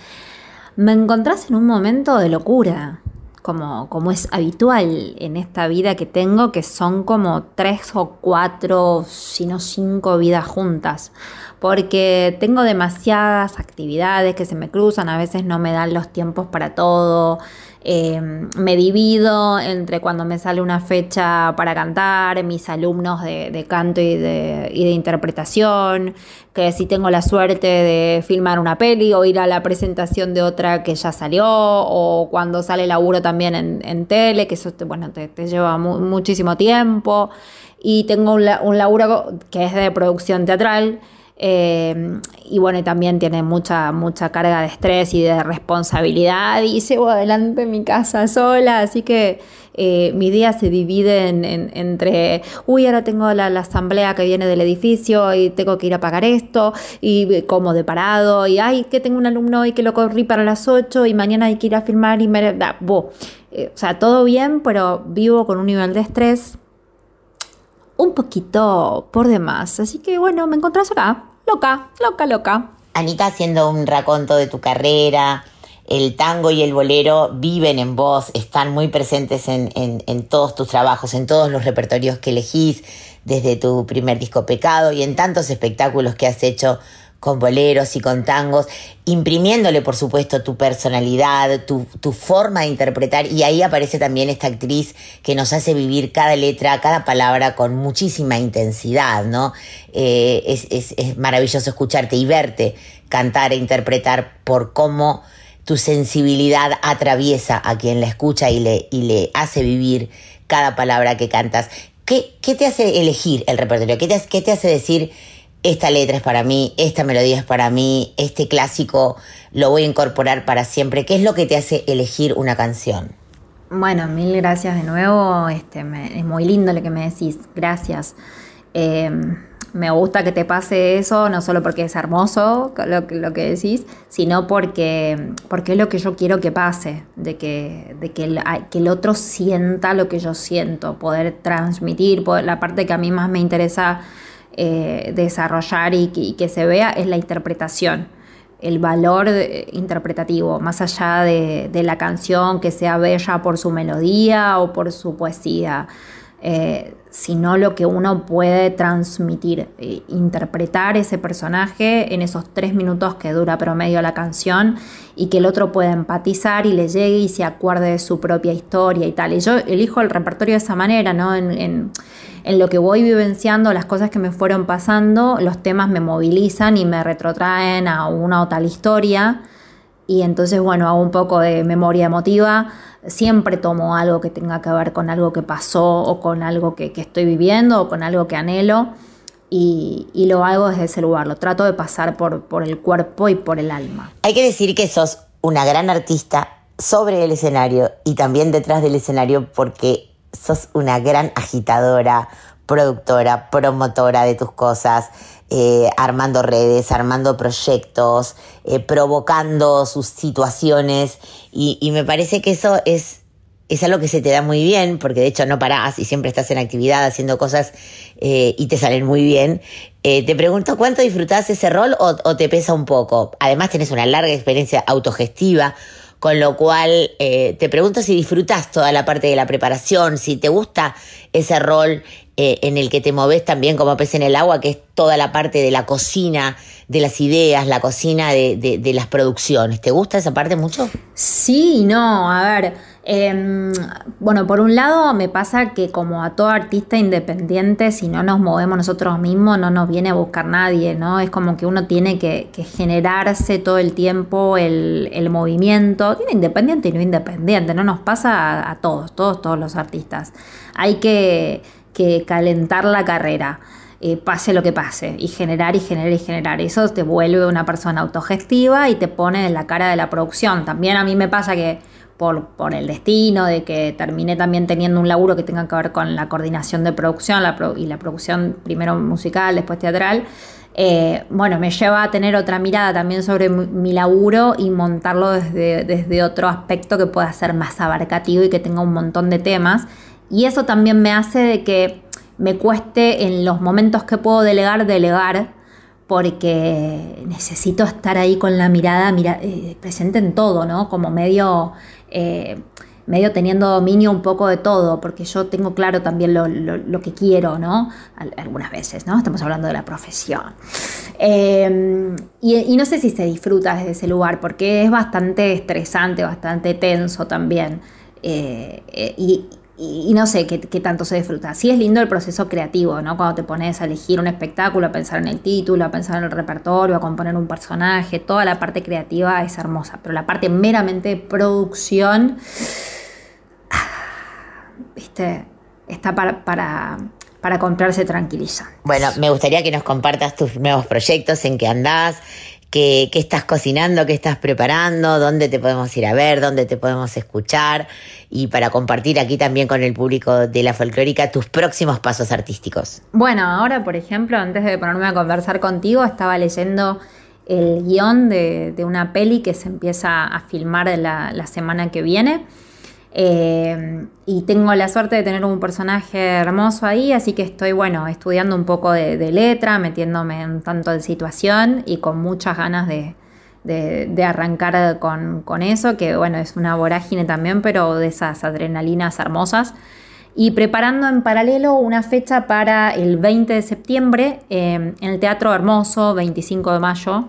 Me encontrás en un momento de locura. Como, como es habitual en esta vida que tengo, que son como tres o cuatro, si no cinco vidas juntas, porque tengo demasiadas actividades que se me cruzan, a veces no me dan los tiempos para todo, eh, me divido entre cuando me sale una fecha para cantar, mis alumnos de, de canto y de, y de interpretación, que si tengo la suerte de filmar una peli o ir a la presentación de otra que ya salió, o cuando sale laburo también en, en tele, que eso te, bueno, te, te lleva mu muchísimo tiempo, y tengo un, la un laburo que es de producción teatral. Eh, y bueno, también tiene mucha, mucha carga de estrés y de responsabilidad, y llevo adelante mi casa sola, así que eh, mi día se divide en, en, entre, uy, ahora tengo la, la asamblea que viene del edificio y tengo que ir a pagar esto, y como de parado, y ay, que tengo un alumno hoy que lo corrí para las ocho y mañana hay que ir a filmar y me... Da, bo. Eh, o sea, todo bien, pero vivo con un nivel de estrés un poquito por demás, así que bueno, me encontrás acá. Loca, loca, loca. Anita, haciendo un raconto de tu carrera, el tango y el bolero viven en vos, están muy presentes en, en, en todos tus trabajos, en todos los repertorios que elegís, desde tu primer disco Pecado y en tantos espectáculos que has hecho con boleros y con tangos, imprimiéndole, por supuesto, tu personalidad, tu, tu forma de interpretar, y ahí aparece también esta actriz que nos hace vivir cada letra, cada palabra con muchísima intensidad, ¿no? Eh, es, es, es maravilloso escucharte y verte cantar e interpretar por cómo tu sensibilidad atraviesa a quien la escucha y le, y le hace vivir cada palabra que cantas. ¿Qué, qué te hace elegir el repertorio? ¿Qué te, qué te hace decir... esta letra es para mí, esta melodía es para mí, este clásico lo voy a incorporar para siempre? ¿Qué es lo que te hace elegir una canción? Bueno, mil gracias de nuevo. Este, me, es muy lindo lo que me decís. Gracias. Eh, me gusta que te pase eso, no solo porque es hermoso lo, lo que decís, sino porque, porque es lo que yo quiero que pase, de, que, de que, el, que el otro sienta lo que yo siento, poder transmitir, poder, la parte que a mí más me interesa Eh, desarrollar y que, y que se vea es la interpretación, el valor de, interpretativo, más allá de, de la canción que sea bella por su melodía o por su poesía, eh, sino lo que uno puede transmitir, eh, interpretar ese personaje en esos tres minutos que dura promedio la canción, y que el otro pueda empatizar y le llegue y se acuerde de su propia historia y tal. Y yo elijo el repertorio de esa manera, ¿no? En, en, en lo que voy vivenciando, las cosas que me fueron pasando, los temas me movilizan y me retrotraen a una o tal historia, y entonces, bueno, hago un poco de memoria emotiva. Siempre tomo algo que tenga que ver con algo que pasó, o con algo que, que estoy viviendo, o con algo que anhelo, y, y lo hago desde ese lugar, lo trato de pasar por, por el cuerpo y por el alma. Hay que decir que sos una gran artista sobre el escenario y también detrás del escenario, porque sos una gran agitadora, productora, promotora de tus cosas, eh, armando redes, armando proyectos, eh, provocando sus situaciones, y, y me parece que eso es, es algo que se te da muy bien, porque de hecho no parás y siempre estás en actividad haciendo cosas eh, y te salen muy bien. Eh, te pregunto, ¿cuánto disfrutás ese rol o, o te pesa un poco? Además tenés una larga experiencia autogestiva, con lo cual eh, te pregunto si disfrutás toda la parte de la preparación, si te gusta ese rol eh, en el que te movés también como pez en el agua, que es toda la parte de la cocina, de las ideas, la cocina de, de, de las producciones. ¿Te gusta esa parte mucho? Sí, no, a ver, eh, bueno, por un lado me pasa que como a todo artista independiente, si no nos movemos nosotros mismos, no nos viene a buscar nadie, ¿no? Es como que uno tiene que, que generarse todo el tiempo el, el movimiento, tiene independiente y no independiente, no nos pasa a, a todos, todos, todos los artistas. Hay que, que calentar la carrera. Eh, pase lo que pase, y generar y generar y generar. Eso te vuelve una persona autogestiva y te pone en la cara de la producción. También a mí me pasa que por, por el destino de que terminé también teniendo un laburo que tenga que ver con la coordinación de producción la pro, y la producción primero musical, después teatral, eh, bueno, me lleva a tener otra mirada también sobre mi, mi laburo y montarlo desde, desde otro aspecto que pueda ser más abarcativo y que tenga un montón de temas. Y eso también me hace de que me cueste en los momentos que puedo delegar, delegar, porque necesito estar ahí con la mirada mira, eh, presente en todo, ¿no? Como medio eh, medio teniendo dominio un poco de todo, porque yo tengo claro también lo, lo, lo que quiero, ¿no? Algunas veces, ¿no? Estamos hablando de la profesión. Eh, y, y no sé si se disfruta desde ese lugar, porque es bastante estresante, bastante tenso también. Eh, eh, y, y, y no sé qué, qué tanto se disfruta. Sí es lindo el proceso creativo, ¿no? Cuando te pones a elegir un espectáculo, a pensar en el título, a pensar en el repertorio, a componer un personaje, toda la parte creativa es hermosa, pero la parte meramente de producción, viste, está para... para para comprarse tranquiliza. Bueno, me gustaría que nos compartas tus nuevos proyectos, en qué andás, qué, qué estás cocinando, qué estás preparando, dónde te podemos ir a ver, dónde te podemos escuchar, y para compartir aquí también con el público de La Folclórica tus próximos pasos artísticos. Bueno, ahora, por ejemplo, antes de ponerme a conversar contigo, estaba leyendo el guión de, de una peli que se empieza a filmar la, la semana que viene. Eh, y tengo la suerte de tener un personaje hermoso ahí, así que estoy, bueno, estudiando un poco de, de letra, metiéndome un tanto en situación y con muchas ganas de, de, de arrancar con, con eso, que bueno, es una vorágine también, pero de esas adrenalinas hermosas. Y preparando en paralelo una fecha para el veinte de septiembre eh, en el Teatro Hermoso, veinticinco de mayo,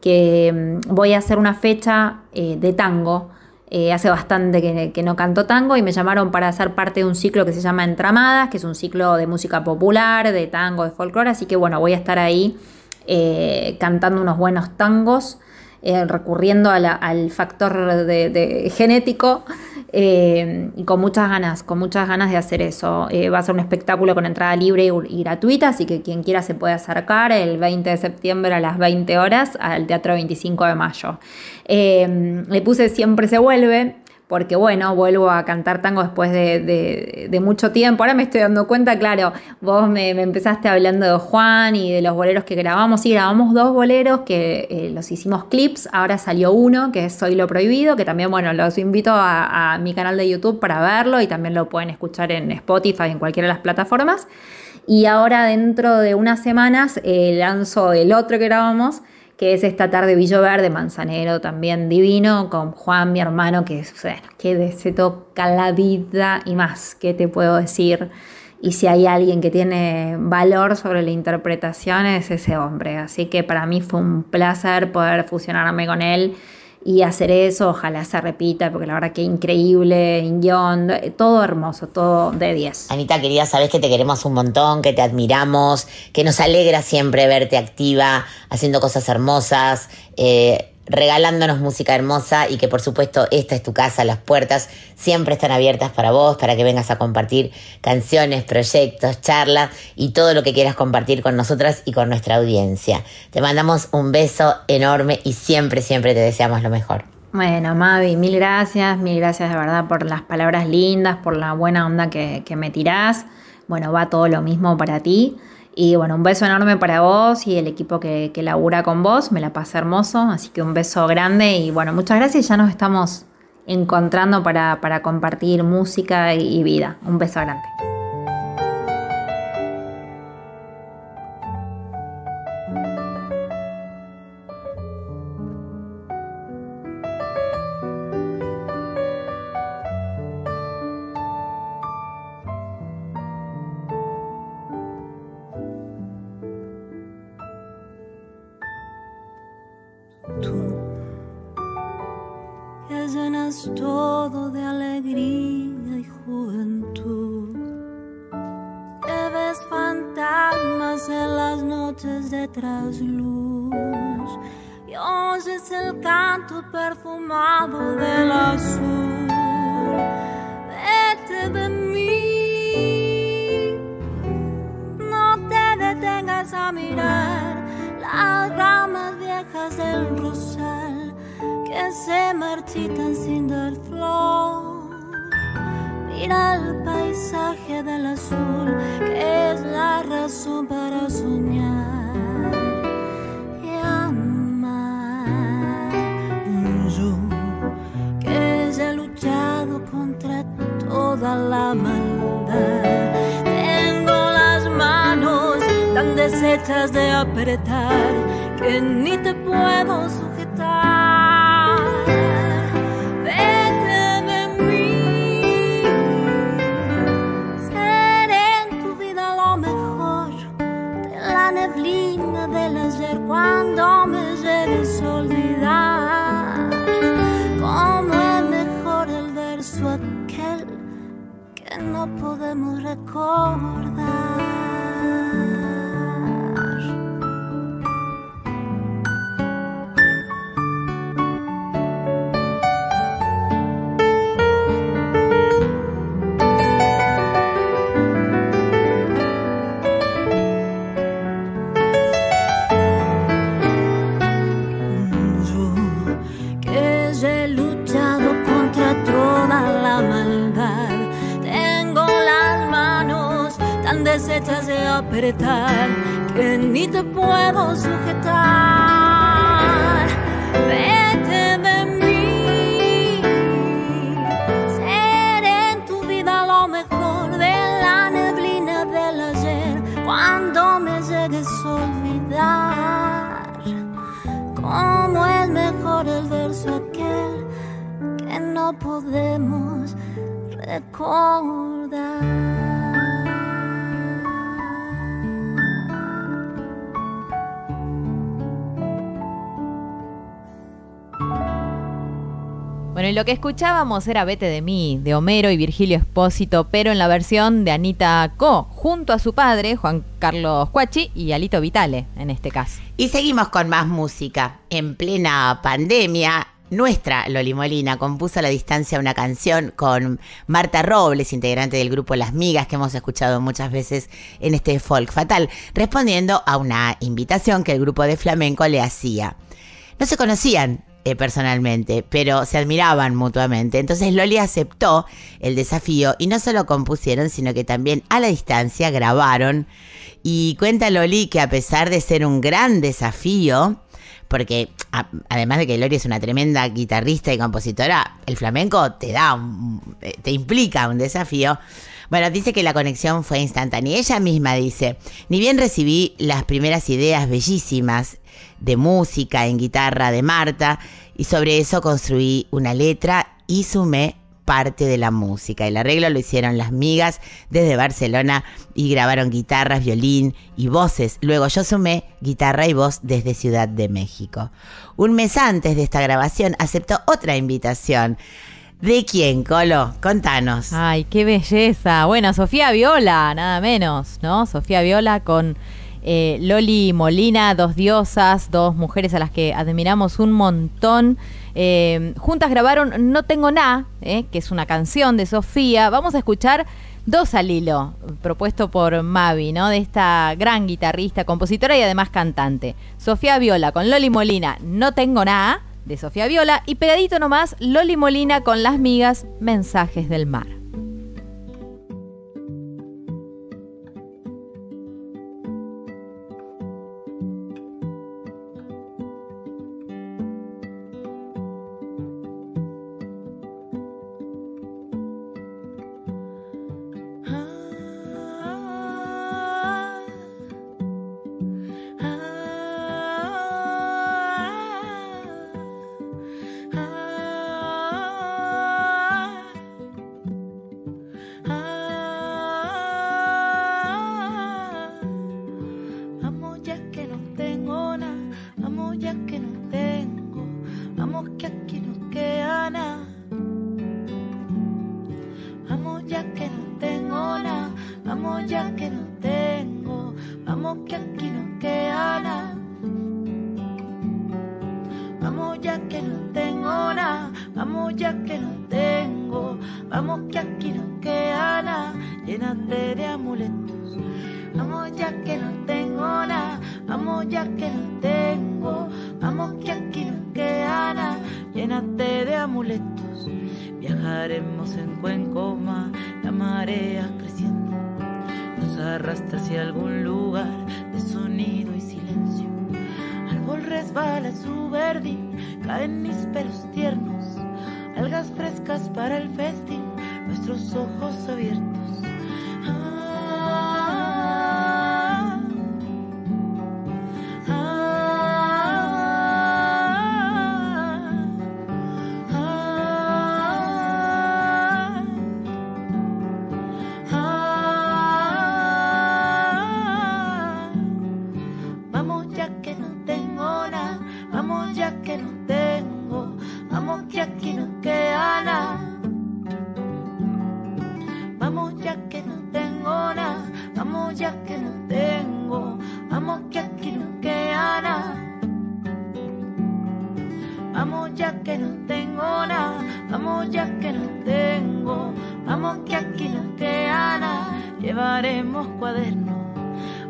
que voy a hacer una fecha eh, de tango. Eh, hace bastante que, que no canto tango y me llamaron para ser parte de un ciclo que se llama Entramadas, que es un ciclo de música popular, de tango, de folclore, así que bueno, voy a estar ahí eh, cantando unos buenos tangos, eh, recurriendo a la, al factor de, de genético eh, y con muchas ganas, con muchas ganas de hacer eso. Eh, va a ser un espectáculo con entrada libre y, y gratuita, así que quien quiera se puede acercar el veinte de septiembre a las veinte horas al Teatro veinticinco de mayo. Eh, le puse Siempre se vuelve, porque bueno, vuelvo a cantar tango después de, de, de mucho tiempo. Ahora me estoy dando cuenta, claro, vos me, me empezaste hablando de Juan y de los boleros que grabamos. Sí, grabamos dos boleros que eh, los hicimos clips. Ahora salió uno, que es Soy lo Prohibido, que también, bueno, los invito a, a mi canal de YouTube para verlo y también lo pueden escuchar en Spotify, en cualquiera de las plataformas. Y ahora dentro de unas semanas eh, lanzo el otro que grabamos, que es Esta tarde Villoverde, Manzanero, también divino, con Juan, mi hermano, que, bueno, que se toca la vida y más, ¿qué te puedo decir? Y si hay alguien que tiene valor sobre la interpretación es ese hombre, así que para mí fue un placer poder fusionarme con él y hacer eso, ojalá se repita, porque la verdad que increíble, guión, todo hermoso, todo de diez. Anita, querida, sabés que te queremos un montón, que te admiramos, que nos alegra siempre verte activa, haciendo cosas hermosas, eh, regalándonos música hermosa, y que por supuesto esta es tu casa, las puertas siempre están abiertas para vos, para que vengas a compartir canciones, proyectos, charlas y todo lo que quieras compartir con nosotras y con nuestra audiencia. Te mandamos un beso enorme y siempre, siempre te deseamos lo mejor. Bueno, Mavi, mil gracias, mil gracias de verdad por las palabras lindas, por la buena onda que, que me tirás. Bueno, va todo lo mismo para ti. Y bueno, un beso enorme para vos y el equipo que, que labura con vos. Me la pasé hermoso, así que un beso grande. Y bueno, muchas gracias. Ya nos estamos encontrando para, para compartir música y vida. Un beso grande. Sujetar, vete de mí, no podemos recordar. Yo que he luchado contra toda la maldad, tengo las manos tan deshechas de apretar que ni te puedo sujetar. Vete de mí, seré en tu vida lo mejor de la neblina del ayer. Cuando me llegues a olvidar, como es mejor el verso aquel que no podemos recordar. Bueno, y lo que escuchábamos era Vete de mí, de Homero y Virgilio Espósito, pero en la versión de Anita Co, junto a su padre, Juan Carlos Cuacci, y a Lito Vitale, en este caso. Y seguimos con más música. En plena pandemia, nuestra Loli Molina compuso a la distancia una canción con Marta Robles, integrante del grupo Las Migas, que hemos escuchado muchas veces en este Folk Fatal, respondiendo a una invitación que el grupo de flamenco le hacía. No se conocían personalmente, pero se admiraban mutuamente. Entonces Loli aceptó el desafío y no solo compusieron, sino que también a la distancia grabaron. Y cuenta Loli que a pesar de ser un gran desafío, porque a, además de que Loli es una tremenda guitarrista y compositora, el flamenco te da, un, te implica un desafío. Bueno, dice que la conexión fue instantánea. Ella misma dice: ni bien recibí las primeras ideas bellísimas de música en guitarra de Marta, y sobre eso construí una letra y sumé parte de la música. El arreglo lo hicieron Las Migas desde Barcelona y grabaron guitarras, violín y voces. Luego yo sumé guitarra y voz desde Ciudad de México. Un mes antes de esta grabación aceptó otra invitación. ¿De quién, Colo? Contanos. Ay, qué belleza. Bueno, Sofía Viola, nada menos, ¿no? Sofía Viola con Eh, Loli Molina, dos diosas, dos mujeres a las que admiramos un montón. Eh, juntas grabaron No Tengo Nada, eh, que es una canción de Sofía. Vamos a escuchar dos al hilo, propuesto por Mavi, ¿no? De esta gran guitarrista, compositora y además cantante. Sofía Viola con Loli Molina, No Tengo Nada, de Sofía Viola. Y pegadito nomás, Loli Molina con Las Migas, Mensajes del Mar. Vamos llevaremos cuadernos.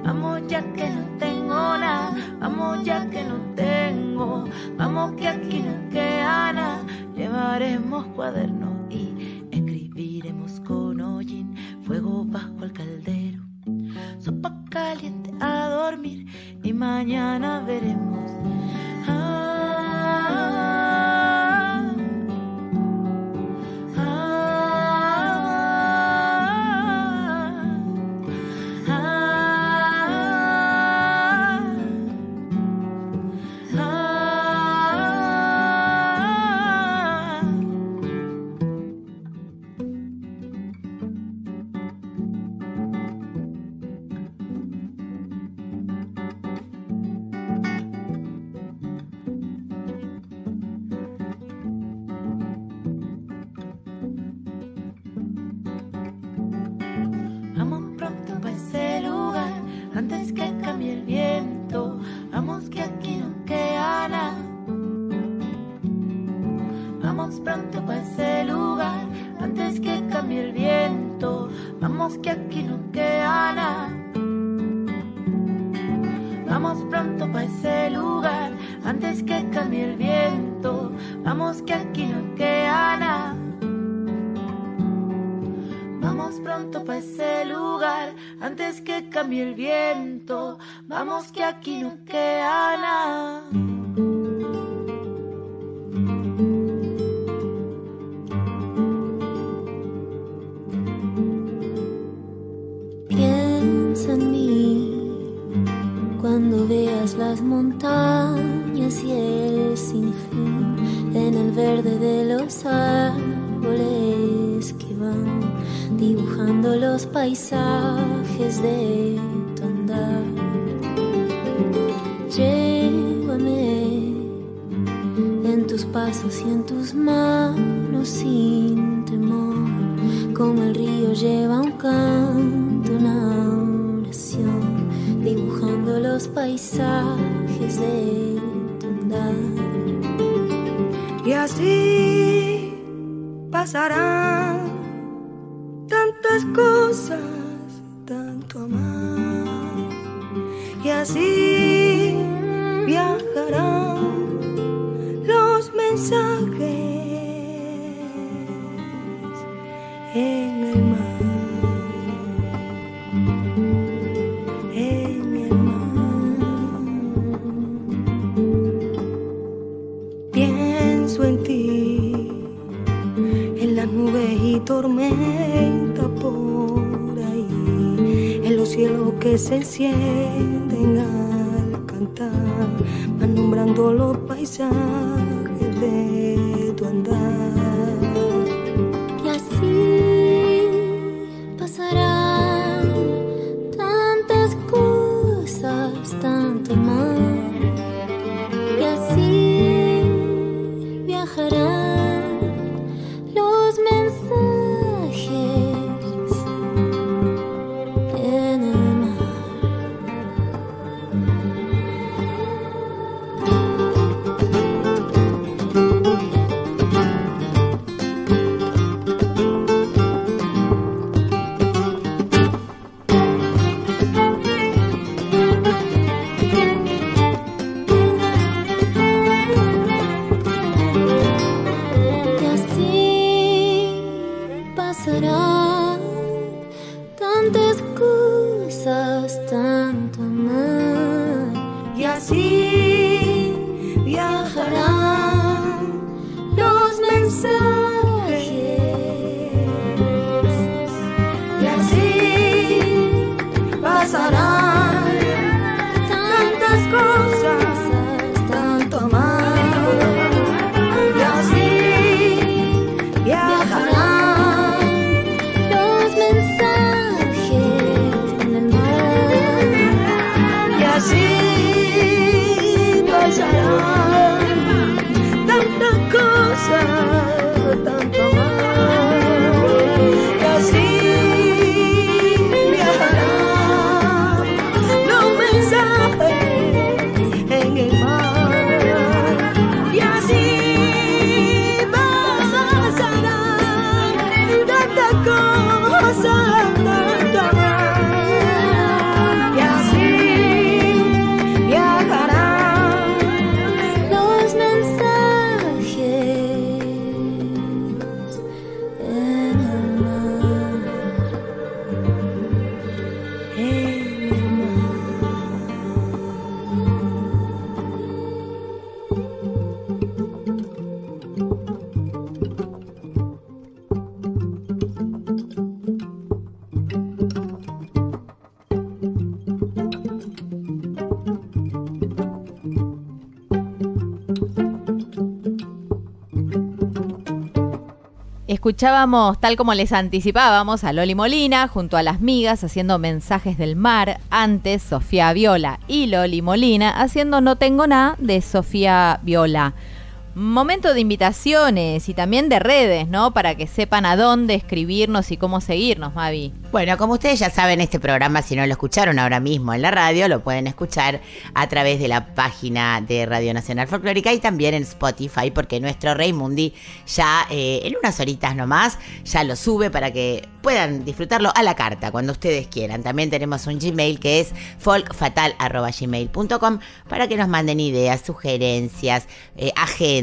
Vamos ya que no tengo nada, vamos ya que no tengo, vamos que aquí no queda nada. Llevaremos cuadernos y escribiremos con hollín, fuego bajo el caldero, sopa caliente a dormir y mañana veremos. Escuchábamos, tal como les anticipábamos, a Loli Molina junto a Las Migas haciendo Mensajes del Mar. Antes, Sofía Viola y Loli Molina haciendo No Tengo Nada de Sofía Viola. Momento de invitaciones y también de redes, ¿no? Para que sepan a dónde escribirnos y cómo seguirnos, Mavi. Bueno, como ustedes ya saben, este programa, si no lo escucharon ahora mismo en la radio, lo pueden escuchar a través de la página de Radio Nacional Folclórica y también en Spotify, porque nuestro Raimundi ya eh, en unas horitas nomás ya lo sube para que puedan disfrutarlo a la carta, cuando ustedes quieran. También tenemos un Gmail que es folkfatal arroba gmail punto com para que nos manden ideas, sugerencias, eh, agendas,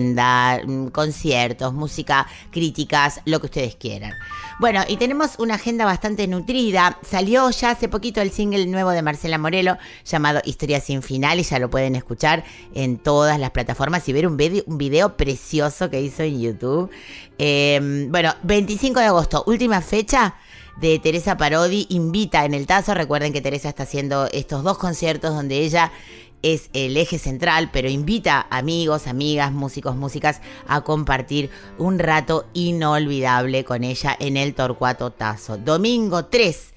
conciertos, música, críticas, lo que ustedes quieran. Bueno, y tenemos una agenda bastante nutrida. Salió ya hace poquito el single nuevo de Marcela Morelo llamado Historia Sin Final, y ya lo pueden escuchar en todas las plataformas y ver un video, un video precioso que hizo en YouTube. Eh, bueno, veinticinco de agosto, última fecha de Teresa Parodi, invita en el Tazo. Recuerden que Teresa está haciendo estos dos conciertos donde ella es el eje central, pero invita amigos, amigas, músicos, músicas a compartir un rato inolvidable con ella en el Torcuato Tazo. Domingo tres,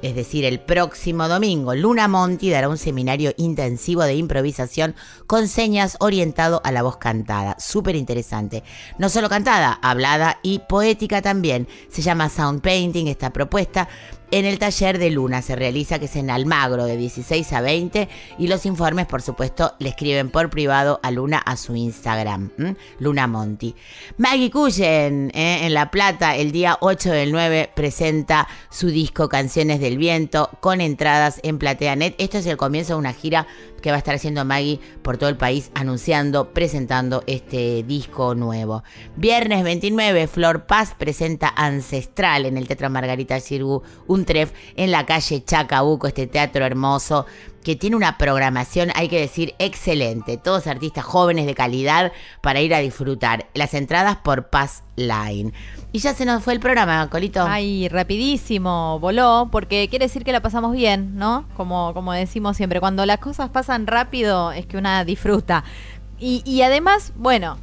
es decir, el próximo domingo, Luna Monti dará un seminario intensivo de improvisación con señas orientado a la voz cantada. Súper interesante. No solo cantada, hablada y poética también. Se llama Sound Painting esta propuesta. En el taller de Luna se realiza, que es en Almagro, de dieciséis a veinte, y los informes, por supuesto, le escriben por privado a Luna a su Instagram, ¿m? Luna Monti. Maggie Cullen, ¿eh? en La Plata, el día ocho del nueve, presenta su disco Canciones del Viento, con entradas en PlateaNet. Esto es el comienzo de una gira que va a estar haciendo Maggie por todo el país, anunciando, presentando este disco nuevo. Viernes veintinueve, Flor Paz presenta Ancestral en el Teatro Margarita Xirgu Untref en la calle Chacabuco, este teatro hermoso que tiene una programación, hay que decir, excelente. Todos artistas jóvenes de calidad para ir a disfrutar. Las entradas por Paz Line. Y ya se nos fue el programa, Colito. Ay, rapidísimo, voló, porque quiere decir que la pasamos bien, ¿no? Como, como decimos siempre, cuando las cosas pasan rápido es que una disfruta. Y, y además, bueno,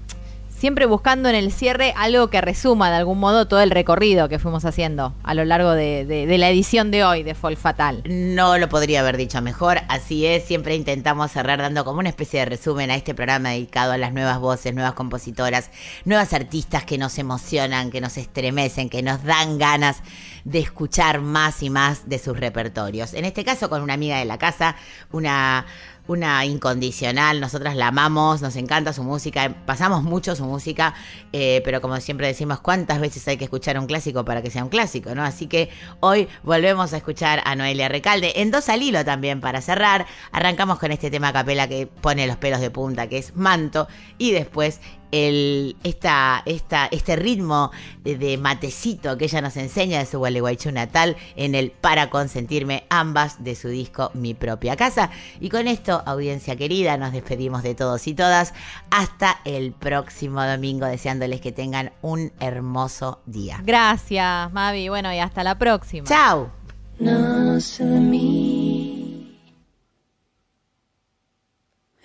siempre buscando en el cierre algo que resuma de algún modo todo el recorrido que fuimos haciendo a lo largo de, de, de la edición de hoy de Folk Fatal. No lo podría haber dicho mejor, así es. Siempre intentamos cerrar dando como una especie de resumen a este programa dedicado a las nuevas voces, nuevas compositoras, nuevas artistas que nos emocionan, que nos estremecen, que nos dan ganas de escuchar más y más de sus repertorios. En este caso con una amiga de la casa, una... Una incondicional, nosotras la amamos, nos encanta su música, pasamos mucho su música, eh, pero como siempre decimos, ¿cuántas veces hay que escuchar un clásico para que sea un clásico, no? Así que hoy volvemos a escuchar a Noelia Recalde, en Dos al Hilo también para cerrar. Arrancamos con este tema a capela que pone los pelos de punta, que es Manto, y después el, esta, esta, este ritmo de, de matecito que ella nos enseña de su Gualeguaychú natal en el Para Consentirme, ambas de su disco Mi Propia Casa. Y con esto, audiencia querida, nos despedimos de todos y todas hasta el próximo domingo, deseándoles que tengan un hermoso día. Gracias, Mavi. Bueno, y hasta la próxima. Chao. No sé de mí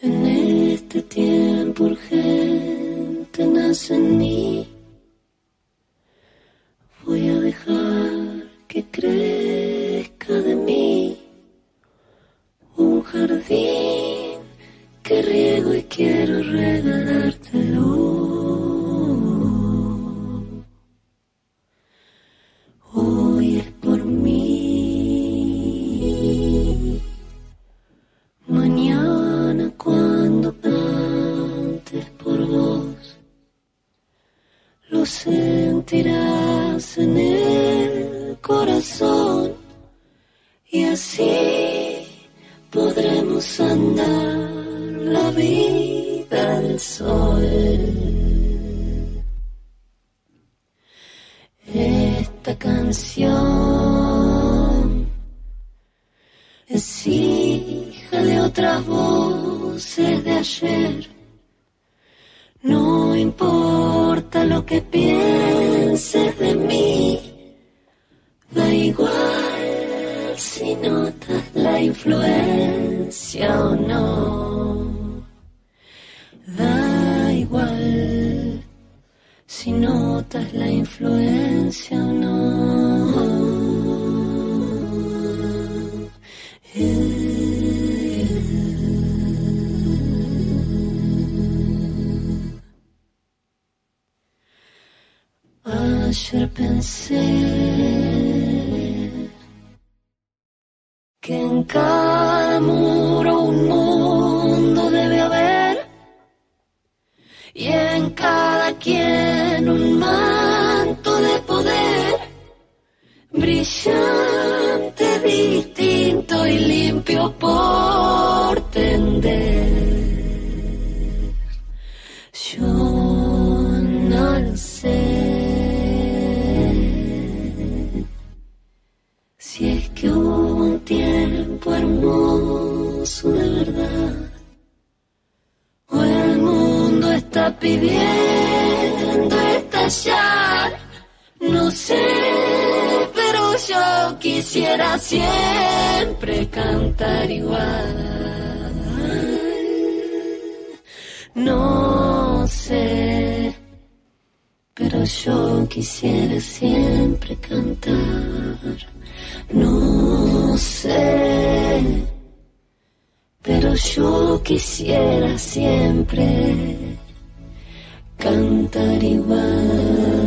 en este tiempo urgente. Te nace en mí, voy a dejar que crezca de mí un jardín que riego y quiero regalártelo. Hoy es por mí, mañana cuando cantes por vos lo sentirás en el corazón y así podremos andar la vida al sol. Esta canción es hija de otras voces de ayer. No importa lo que pienses de mí, da igual si notas la influencia o no. Da igual si notas importa es la influencia, no. Yeah. Ayer pensé que en cada muro un mundo debe haber y en cada quien un manto de poder brillante, distinto y limpio por tender. Yo no lo sé si es que hubo un tiempo hermoso de verdad o el mundo está pidiendo estallar. No sé, pero yo quisiera siempre cantar igual. No sé, pero yo quisiera siempre cantar. No sé, pero yo quisiera siempre cantar igual.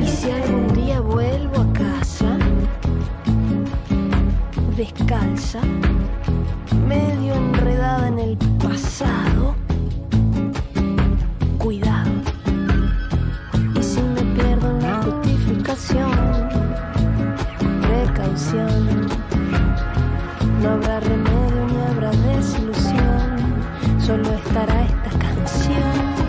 Y si algún día vuelvo a casa, descalza, medio enredada en el pasado. Cuidado, y si me pierdo en la justificación, precaución, no habrá remedio, no habrá desilusión, solo estará esta canción.